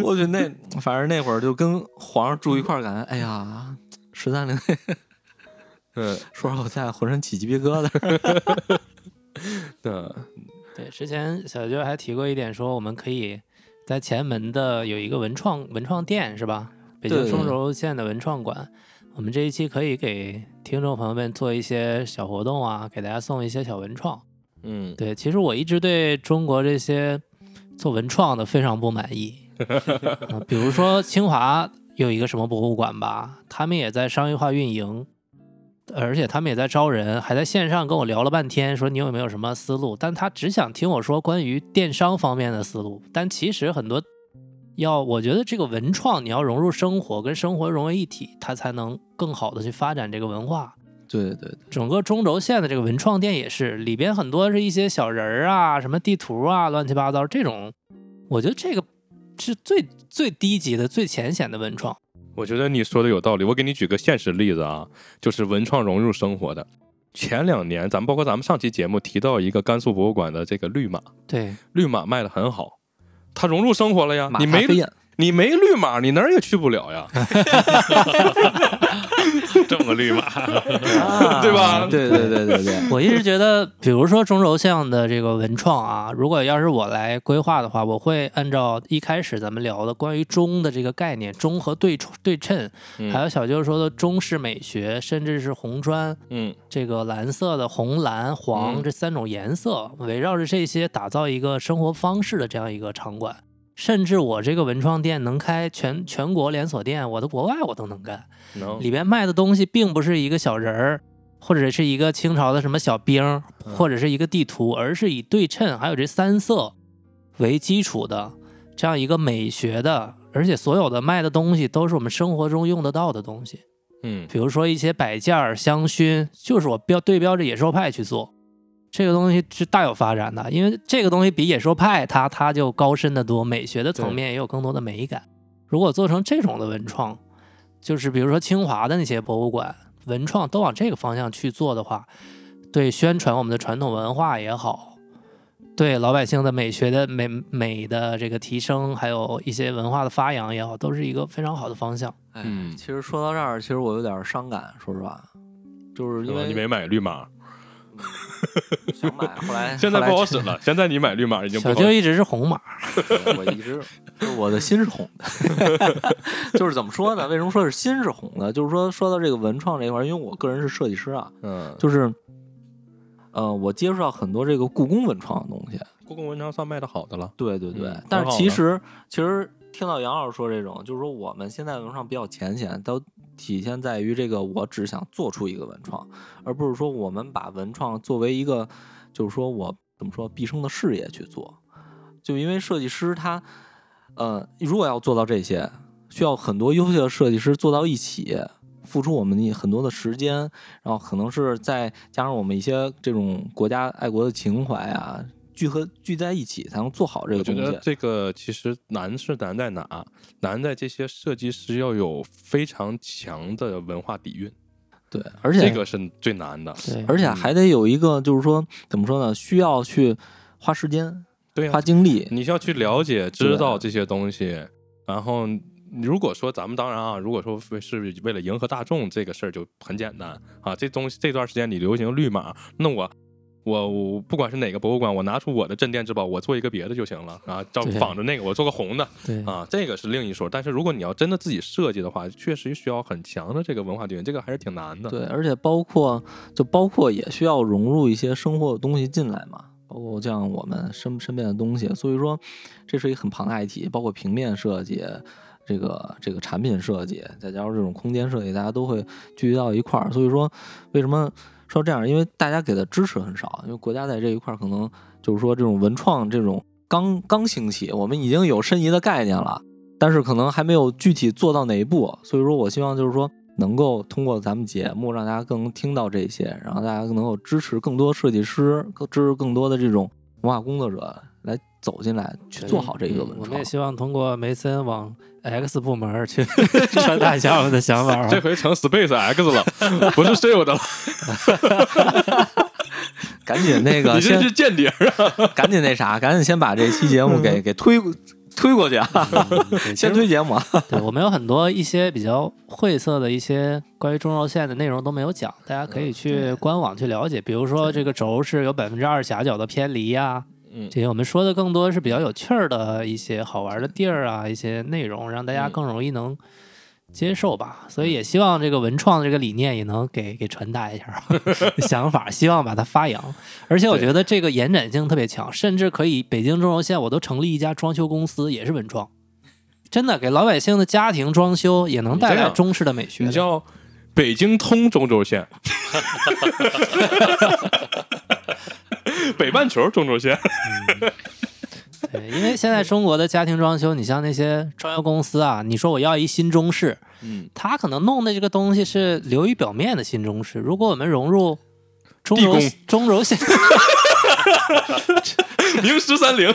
我觉得那反正那会儿就跟皇上住一块儿，感觉哎呀，十三陵，嗯，说实话，我现在浑身起鸡皮疙瘩。对对，之前小舅还提过一点，说我们可以。在前门的有一个文创文创店是吧？北京中轴线的文创馆，我们这一期可以给听众朋友们做一些小活动啊，给大家送一些小文创。嗯，对，其实我一直对中国这些做文创的非常不满意，呃、比如说清华有一个什么博物馆吧，他们也在商业化运营，而且他们也在招人，还在线上跟我聊了半天，说你有没有什么思路？但他只想听我说关于电商方面的思路。但其实很多要，我觉得这个文创你要融入生活，跟生活融为一体，它才能更好的去发展这个文化。对对对，整个中轴线的这个文创店也是，里边很多是一些小人啊、什么地图啊、乱七八糟这种。我觉得这个是最最低级的、最浅显的文创。我觉得你说的有道理，我给你举个现实例子啊，就是文创融入生活的。前两年，咱们包括咱们上期节目提到一个甘肃博物馆的这个绿马，对，绿马卖的很好，它融入生活了呀。你没你没绿马，你哪儿也去不了呀。这么绿马，啊、对吧？对对对对对，我一直觉得，比如说中轴线的这个文创啊，如果要是我来规划的话，我会按照一开始咱们聊的关于中的这个概念，中和对对称，还有小舅说的中式美学，甚至是红砖，嗯，这个蓝色的红、蓝、黄这三种颜色，围绕着这些打造一个生活方式的这样一个场馆。甚至我这个文创店能开全全国连锁店，我的国外我都能干。No. 里边卖的东西并不是一个小人儿，或者是一个清朝的什么小兵，或者是一个地图，而是以对称还有这三色为基础的这样一个美学的，而且所有的卖的东西都是我们生活中用得到的东西。嗯，比如说一些摆件、香薰，就是我标对标着野兽派去做。这个东西是大有发展的，因为这个东西比野兽派它它就高深的多，美学的层面也有更多的美感。如果做成这种的文创，就是比如说清华的那些博物馆文创都往这个方向去做的话，对宣传我们的传统文化也好，对老百姓的美学的 美, 美的这个提升，还有一些文化的发扬也好，都是一个非常好的方向。嗯，其实说到这儿，其实我有点伤感，说实话，就是因为你没买绿码。想买，后来现在不好使了。现在你买绿码已经不好使了。小舅一直是红码，我一直我的心是红的。就是怎么说呢？为什么说是心是红的？就是说说到这个文创这一块，因为我个人是设计师啊，嗯，就是呃，我接触到很多这个故宫文创的东西。故宫文创算卖的好的了，对对对。嗯、但是其实其实听到杨老师说这种，就是说我们现在文创比较浅显，都。体现在于这个，我只想做出一个文创，而不是说我们把文创作为一个，就是说我怎么说毕生的事业去做。就因为设计师他，呃，如果要做到这些，需要很多优秀的设计师做到一起，付出我们很多的时间，然后可能是再加上我们一些这种国家爱国的情怀啊。聚合聚在一起才能做好这个东西。我觉得这个其实难是难在哪？难在这些设计师要有非常强的文化底蕴。对，而且这个是最难的。对，而且还得有一个，就是说怎么说呢？需要去花时间，对啊，花精力。你需要去了解、知道这些东西。然后，如果说咱们当然啊，如果说是为了迎合大众，这个事儿就很简单啊。这东西这段时间你流行绿码，那我。我, 我不管是哪个博物馆，我拿出我的镇店之宝，我做一个别的就行了啊，照仿着那个，我做个红的，啊，这个是另一说。但是如果你要真的自己设计的话，确实需要很强的这个文化底蕴，这个还是挺难的。对，而且包括就包括也需要融入一些生活的东西进来嘛，包括像我们身身边的东西。所以说，这是一个很庞大一体，包括平面设计。这个这个产品设计，再加上这种空间设计，大家都会聚集到一块儿。所以说，为什么说这样？因为大家给的支持很少，因为国家在这一块儿可能就是说这种文创这种刚刚兴起，我们已经有申遗的概念了，但是可能还没有具体做到哪一步。所以说我希望就是说能够通过咱们节目让大家更能听到这些，然后大家能够支持更多设计师，支持更多的这种文化工作者来走进来去做好这个文创。嗯、我们也希望通过梅森往 X 部门去传达一下我们的想法。这回成 Space X 了，不是 Shift 了。赶紧那个，你这是间谍啊！赶紧那啥，赶紧先把这期节目给给推过。推过去啊、嗯、先推节目啊。对，我们有很多一些比较晦涩的一些关于中轴线的内容都没有讲，大家可以去官网去了解，比如说这个轴是有百分之二狭角的偏离啊，这些我们说的更多是比较有趣儿的一些好玩的地儿啊，一些内容让大家更容易能接受吧。所以也希望这个文创的这个理念也能给给传达一下想法，希望把它发扬。而且我觉得这个延展性特别强，甚至可以北京中轴线我都成立一家装修公司，也是文创，真的给老百姓的家庭装修也能带来中式的美学。你叫北京通中轴线，北半球中轴线。嗯，对，因为现在中国的家庭装修，你像那些装修公司啊，你说我要一新中式，嗯，他可能弄的这个东西是流于表面的新中式。如果我们融入中轴中轴线，零十三零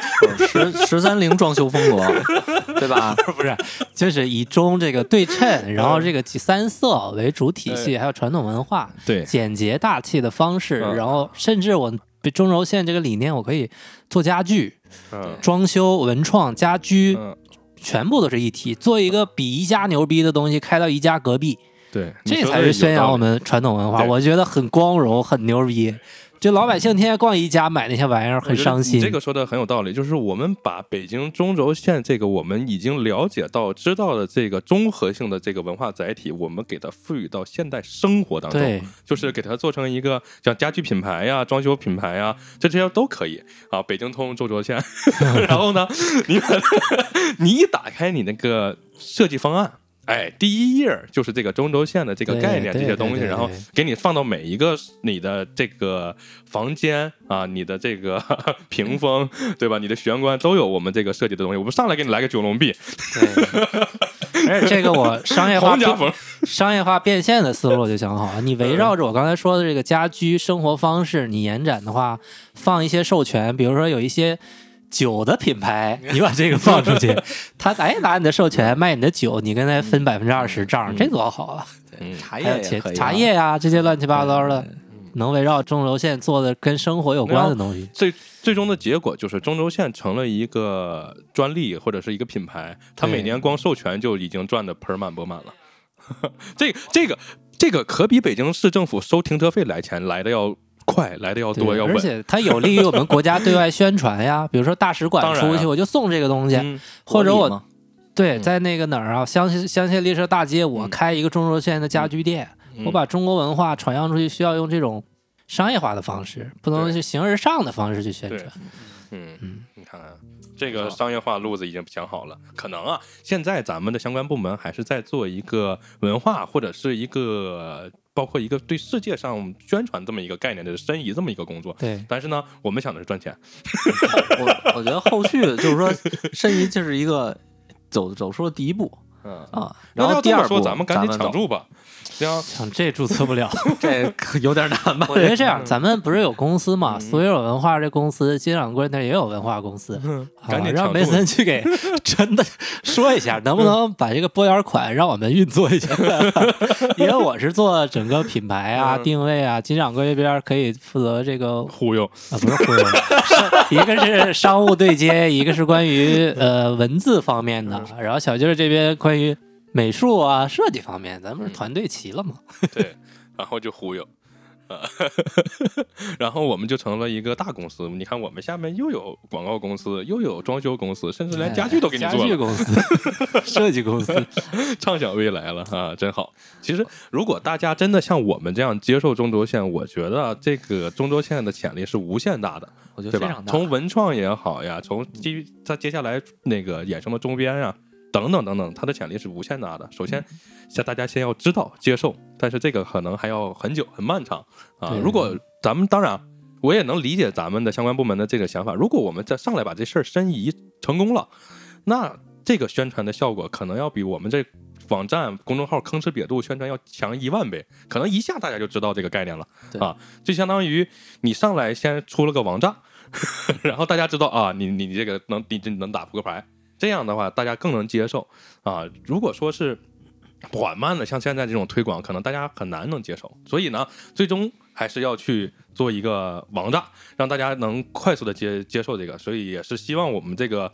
十十三零装修风格，对吧？不是，就是以中这个对称，然后这个三色为主体系，还有传统文化，对，简洁大气的方式，然后甚至我中轴线这个理念，我可以做家具。嗯、装修文创家居、嗯、全部都是一体，做一个比宜家牛逼的东西开到宜家隔壁，对，这才是宣扬我们传统文化。我觉得很光荣很牛逼，就老百姓天天逛宜家买那些玩意儿很伤心。这个说的很有道理，就是我们把北京中轴线这个我们已经了解到知道的这个综合性的这个文化载体，我们给它赋予到现代生活当中，就是给它做成一个像家居品牌呀、装修品牌呀，这些都可以啊。北京通中轴线然后呢你你一打开你那个设计方案，哎，第一页就是这个中轴线的这个概念，这些东西，然后给你放到每一个你的这个房间啊，你的这个屏风，对吧？你的玄关都有我们这个设计的东西。我们上来给你来个九龙壁，而且这个我商业化商业化变现的思路就想好了。你围绕着我刚才说的这个家居生活方式，你延展的话，放一些授权，比如说有一些。酒的品牌，你把这个放出去，他哎拿你的授权卖你的酒，你跟他分百分之二十账，这多好啊！嗯、茶叶也可以、啊，茶叶呀、啊，这些乱七八糟的，能围绕中轴线做的跟生活有关的东西。最最终的结果就是中轴线成了一个专利或者是一个品牌，他每年光授权就已经赚的盆满钵满了。这个这个这个可比北京市政府收停车费来钱来的要。快来的要多要稳，而且它有利于我们国家对外宣传呀。比如说大使馆出去，我就送这个东西，啊嗯、或者我对在那个哪儿啊，香香榭丽舍大街，我开一个中轴线的家居店，嗯、我把中国文化传扬出去，需要用这种商业化的方式，不能是形而上的方式去宣传。嗯嗯，你看看这个商业化路子已经想好了，可能啊，现在咱们的相关部门还是在做一个文化或者是一个。包括一个对世界上宣传这么一个概念的申遗这么一个工作，对。但是呢，我们想的是赚钱。我我觉得后续就是说，申遗就是一个走走出了第一步，嗯啊。然后第二步，咱们赶紧抢注吧。抢这注册不了，这有点难吧？我觉得这样，咱们不是有公司嘛？所有文化这公司，金掌柜那也有文化公司，赶紧让梅森去给真的说一下，能不能把这个拨点款让我们运作一下？因为我是做整个品牌啊、定位啊，金掌柜这边可以负责这个忽悠啊，不是忽悠，一个是商务对接，一个是关于呃文字方面的，然后小舅这边关于。美术啊，设计方面，咱们是团队齐了嘛？嗯、对，然后就忽悠，呃、然后我们就成了一个大公司。你看，我们下面又有广告公司，又有装修公司，甚至连家具都给你做了。哎、家具公司、设计公司，畅想未来了啊，真好。其实，如果大家真的像我们这样接受中轴线，我觉得这个中轴线的潜力是无限大的。我觉得非常大。从文创也好呀，从接它接下来那个衍生的周边啊。等等等等，它的潜力是无限大的。首先，像大家先要知道接受，但是这个可能还要很久很漫长啊。如果咱们当然我也能理解咱们的相关部门的这个想法，如果我们再上来把这事儿申遗成功了，那这个宣传的效果可能要比我们这网站公众号吭哧瘪肚宣传要强一万倍，可能一下大家就知道这个概念了啊！就相当于你上来先出了个王炸然后大家知道啊，你你这个能你能打扑克牌，这样的话大家更能接受啊。如果说是缓慢的像现在这种推广，可能大家很难能接受，所以呢最终还是要去做一个王炸，让大家能快速的接接受这个，所以也是希望我们这个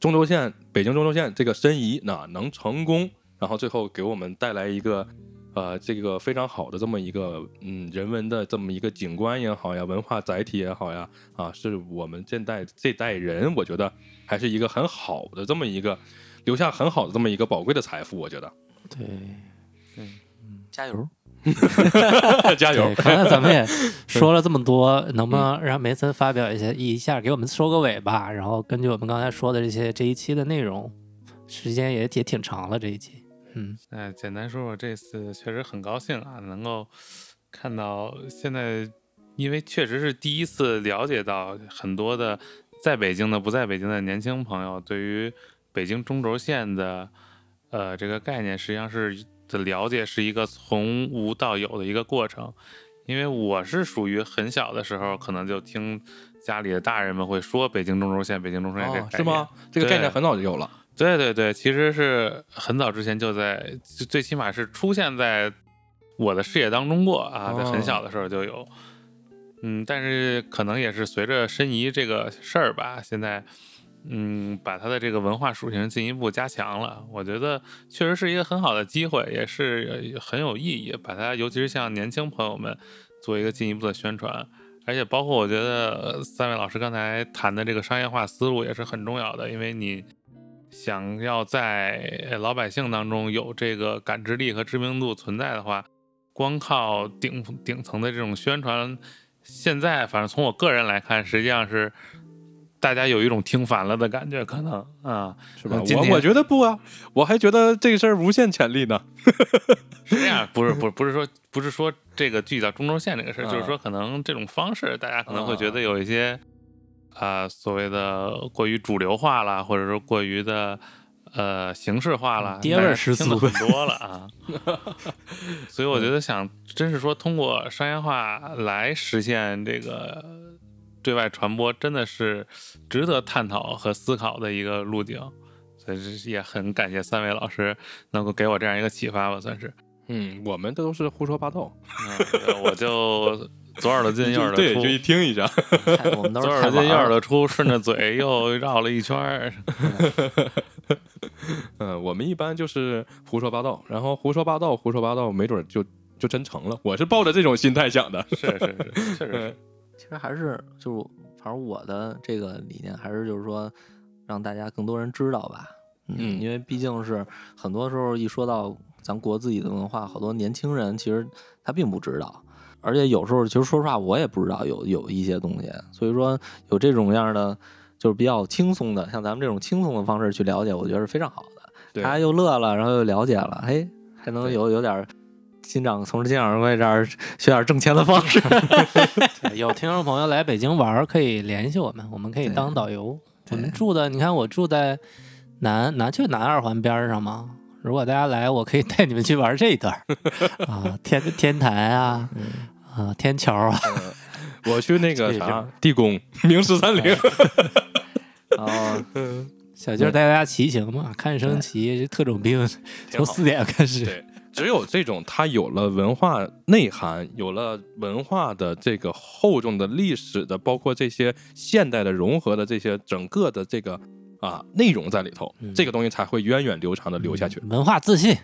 中轴线北京中轴线这个申遗呢能成功，然后最后给我们带来一个呃，这个非常好的这么一个嗯人文的这么一个景观也好呀，文化载体也好呀，啊，是我们这代这代人我觉得还是一个很好的这么一个留下很好的这么一个宝贵的财富，我觉得对对、嗯，加油加油！看看咱们也说了这么多，能不能让梅森发表一些一下给我们收个尾吧？然后根据我们刚才说的这些这一期的内容，时间也也挺长了这一期。嗯，哎，简单说，我这次确实很高兴啊，能够看到现在，因为确实是第一次了解到很多的在北京的、不在北京的年轻朋友对于北京中轴线的呃这个概念，实际上是。的了解是一个从无到有的一个过程，因为我是属于很小的时候可能就听家里的大人们会说北京中轴线北京中轴线这个概念、哦、是吗？这个概念很早就有了。对对对，其实是很早之前就在最起码是出现在我的视野当中过啊，在很小的时候就有、哦、嗯，但是可能也是随着申遗这个事儿吧，现在嗯，把它的这个文化属性进一步加强了，我觉得确实是一个很好的机会，也是很有意义。把它，尤其是像年轻朋友们，做一个进一步的宣传，而且包括我觉得三位老师刚才谈的这个商业化思路也是很重要的，因为你想要在老百姓当中有这个感知力和知名度存在的话，光靠顶顶层的这种宣传，现在反正从我个人来看，实际上是。大家有一种听烦了的感觉，可能啊，是吧？我我觉得不啊，我还觉得这个事儿无限潜力呢。是这样，不是不是不是说不是说这个具体到中轴线这个事儿、啊，就是说可能这种方式，大家可能会觉得有一些啊、呃、所谓的过于主流化了，或者说过于的呃形式化了，爹味十足很多了啊。所以我觉得想，真是说通过商业化来实现这个。对外传播真的是值得探讨和思考的一个路径，所以也很感谢三位老师能够给我这样一个启发吧，算是。嗯，我们都是胡说八道，嗯、我就左耳朵进右耳朵出，对，就一听一下，我们都是左耳朵进右耳朵出，顺着嘴又绕了一圈。嗯，我们一般就是胡说八道，然后胡说八道，胡说八道，没准就就真成了。我是抱着这种心态想的，是是是，确实是。其实还是就是，反正我的这个理念还是就是说，让大家更多人知道吧。嗯，因为毕竟是很多时候一说到咱国自己的文化，好多年轻人其实他并不知道，而且有时候其实说实话我也不知道有有一些东西，所以说有这种样的就是比较轻松的，像咱们这种轻松的方式去了解，我觉得是非常好的。大家又乐了，然后又了解了，嘿，还能有有点。金掌从金掌柜这儿学点挣钱的方式。有听众朋友来北京玩，可以联系我们，我们可以当导游。我们住的，你看我住在南南就南二环边上嘛。如果大家来，我可以带你们去玩这一段啊，天天台啊，啊天桥啊。我去那个啥地宫明十三陵。然后小舅带大家骑行嘛，看升旗，特种兵，从四点开始。只有这种它有了文化内涵，有了文化的这个厚重的历史的，包括这些现代的融合的这些整个的这个啊内容在里头、嗯、这个东西才会源远流长的流下去、嗯、文化自信、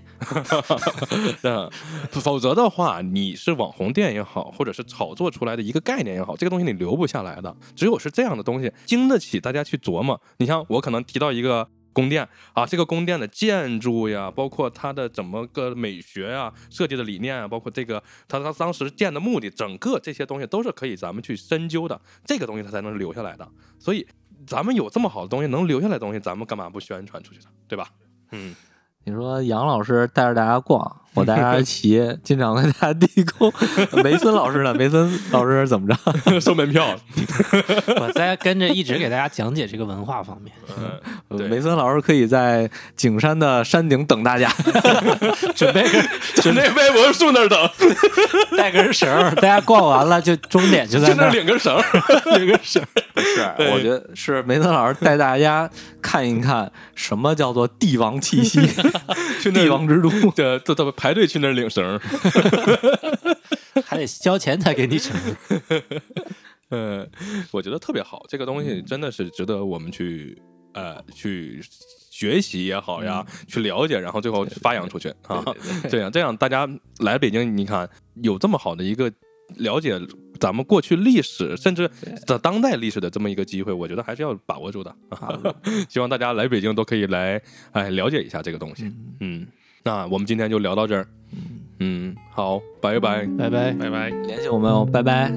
嗯、否则的话你是网红店也好，或者是炒作出来的一个概念也好，这个东西你留不下来的，只有是这样的东西经得起大家去琢磨。你像我可能提到一个宫殿啊，这个宫殿的建筑呀，包括它的怎么个美学呀、设计的理念啊，包括这个它它当时建的目的，整个这些东西都是可以咱们去深究的，这个东西它才能留下来的。所以咱们有这么好的东西能留下来的东西，咱们干嘛不宣传出去呢？对吧？嗯，你说杨老师带着大家逛，我带大家骑，经常跟大家嘀咕。梅森老师呢？梅森老师怎么着？收门票。我在跟着一直给大家讲解这个文化方面。嗯，梅森老师可以在景山的山顶等大家，准备准备微博树那儿等，带根绳，大家逛完了就终点就在那儿领根绳，领根绳。是，我觉得是梅森老师带大家看一看什么叫做帝王气息。去帝王之都，这这这排队去那儿领绳，还得交钱才给你绳。嗯、呃，我觉得特别好，这个东西真的是值得我们去呃去学习也好呀、嗯，去了解，然后最后发扬出去啊。这样这样，大家来北京，你看有这么好的一个了解咱们过去历史，甚至在当代历史的这么一个机会，我觉得还是要把握住的。希望大家来北京都可以来，哎，了解一下这个东西。嗯，那我们今天就聊到这儿。嗯，好，拜拜，拜拜，拜拜，联系我们哦，拜拜。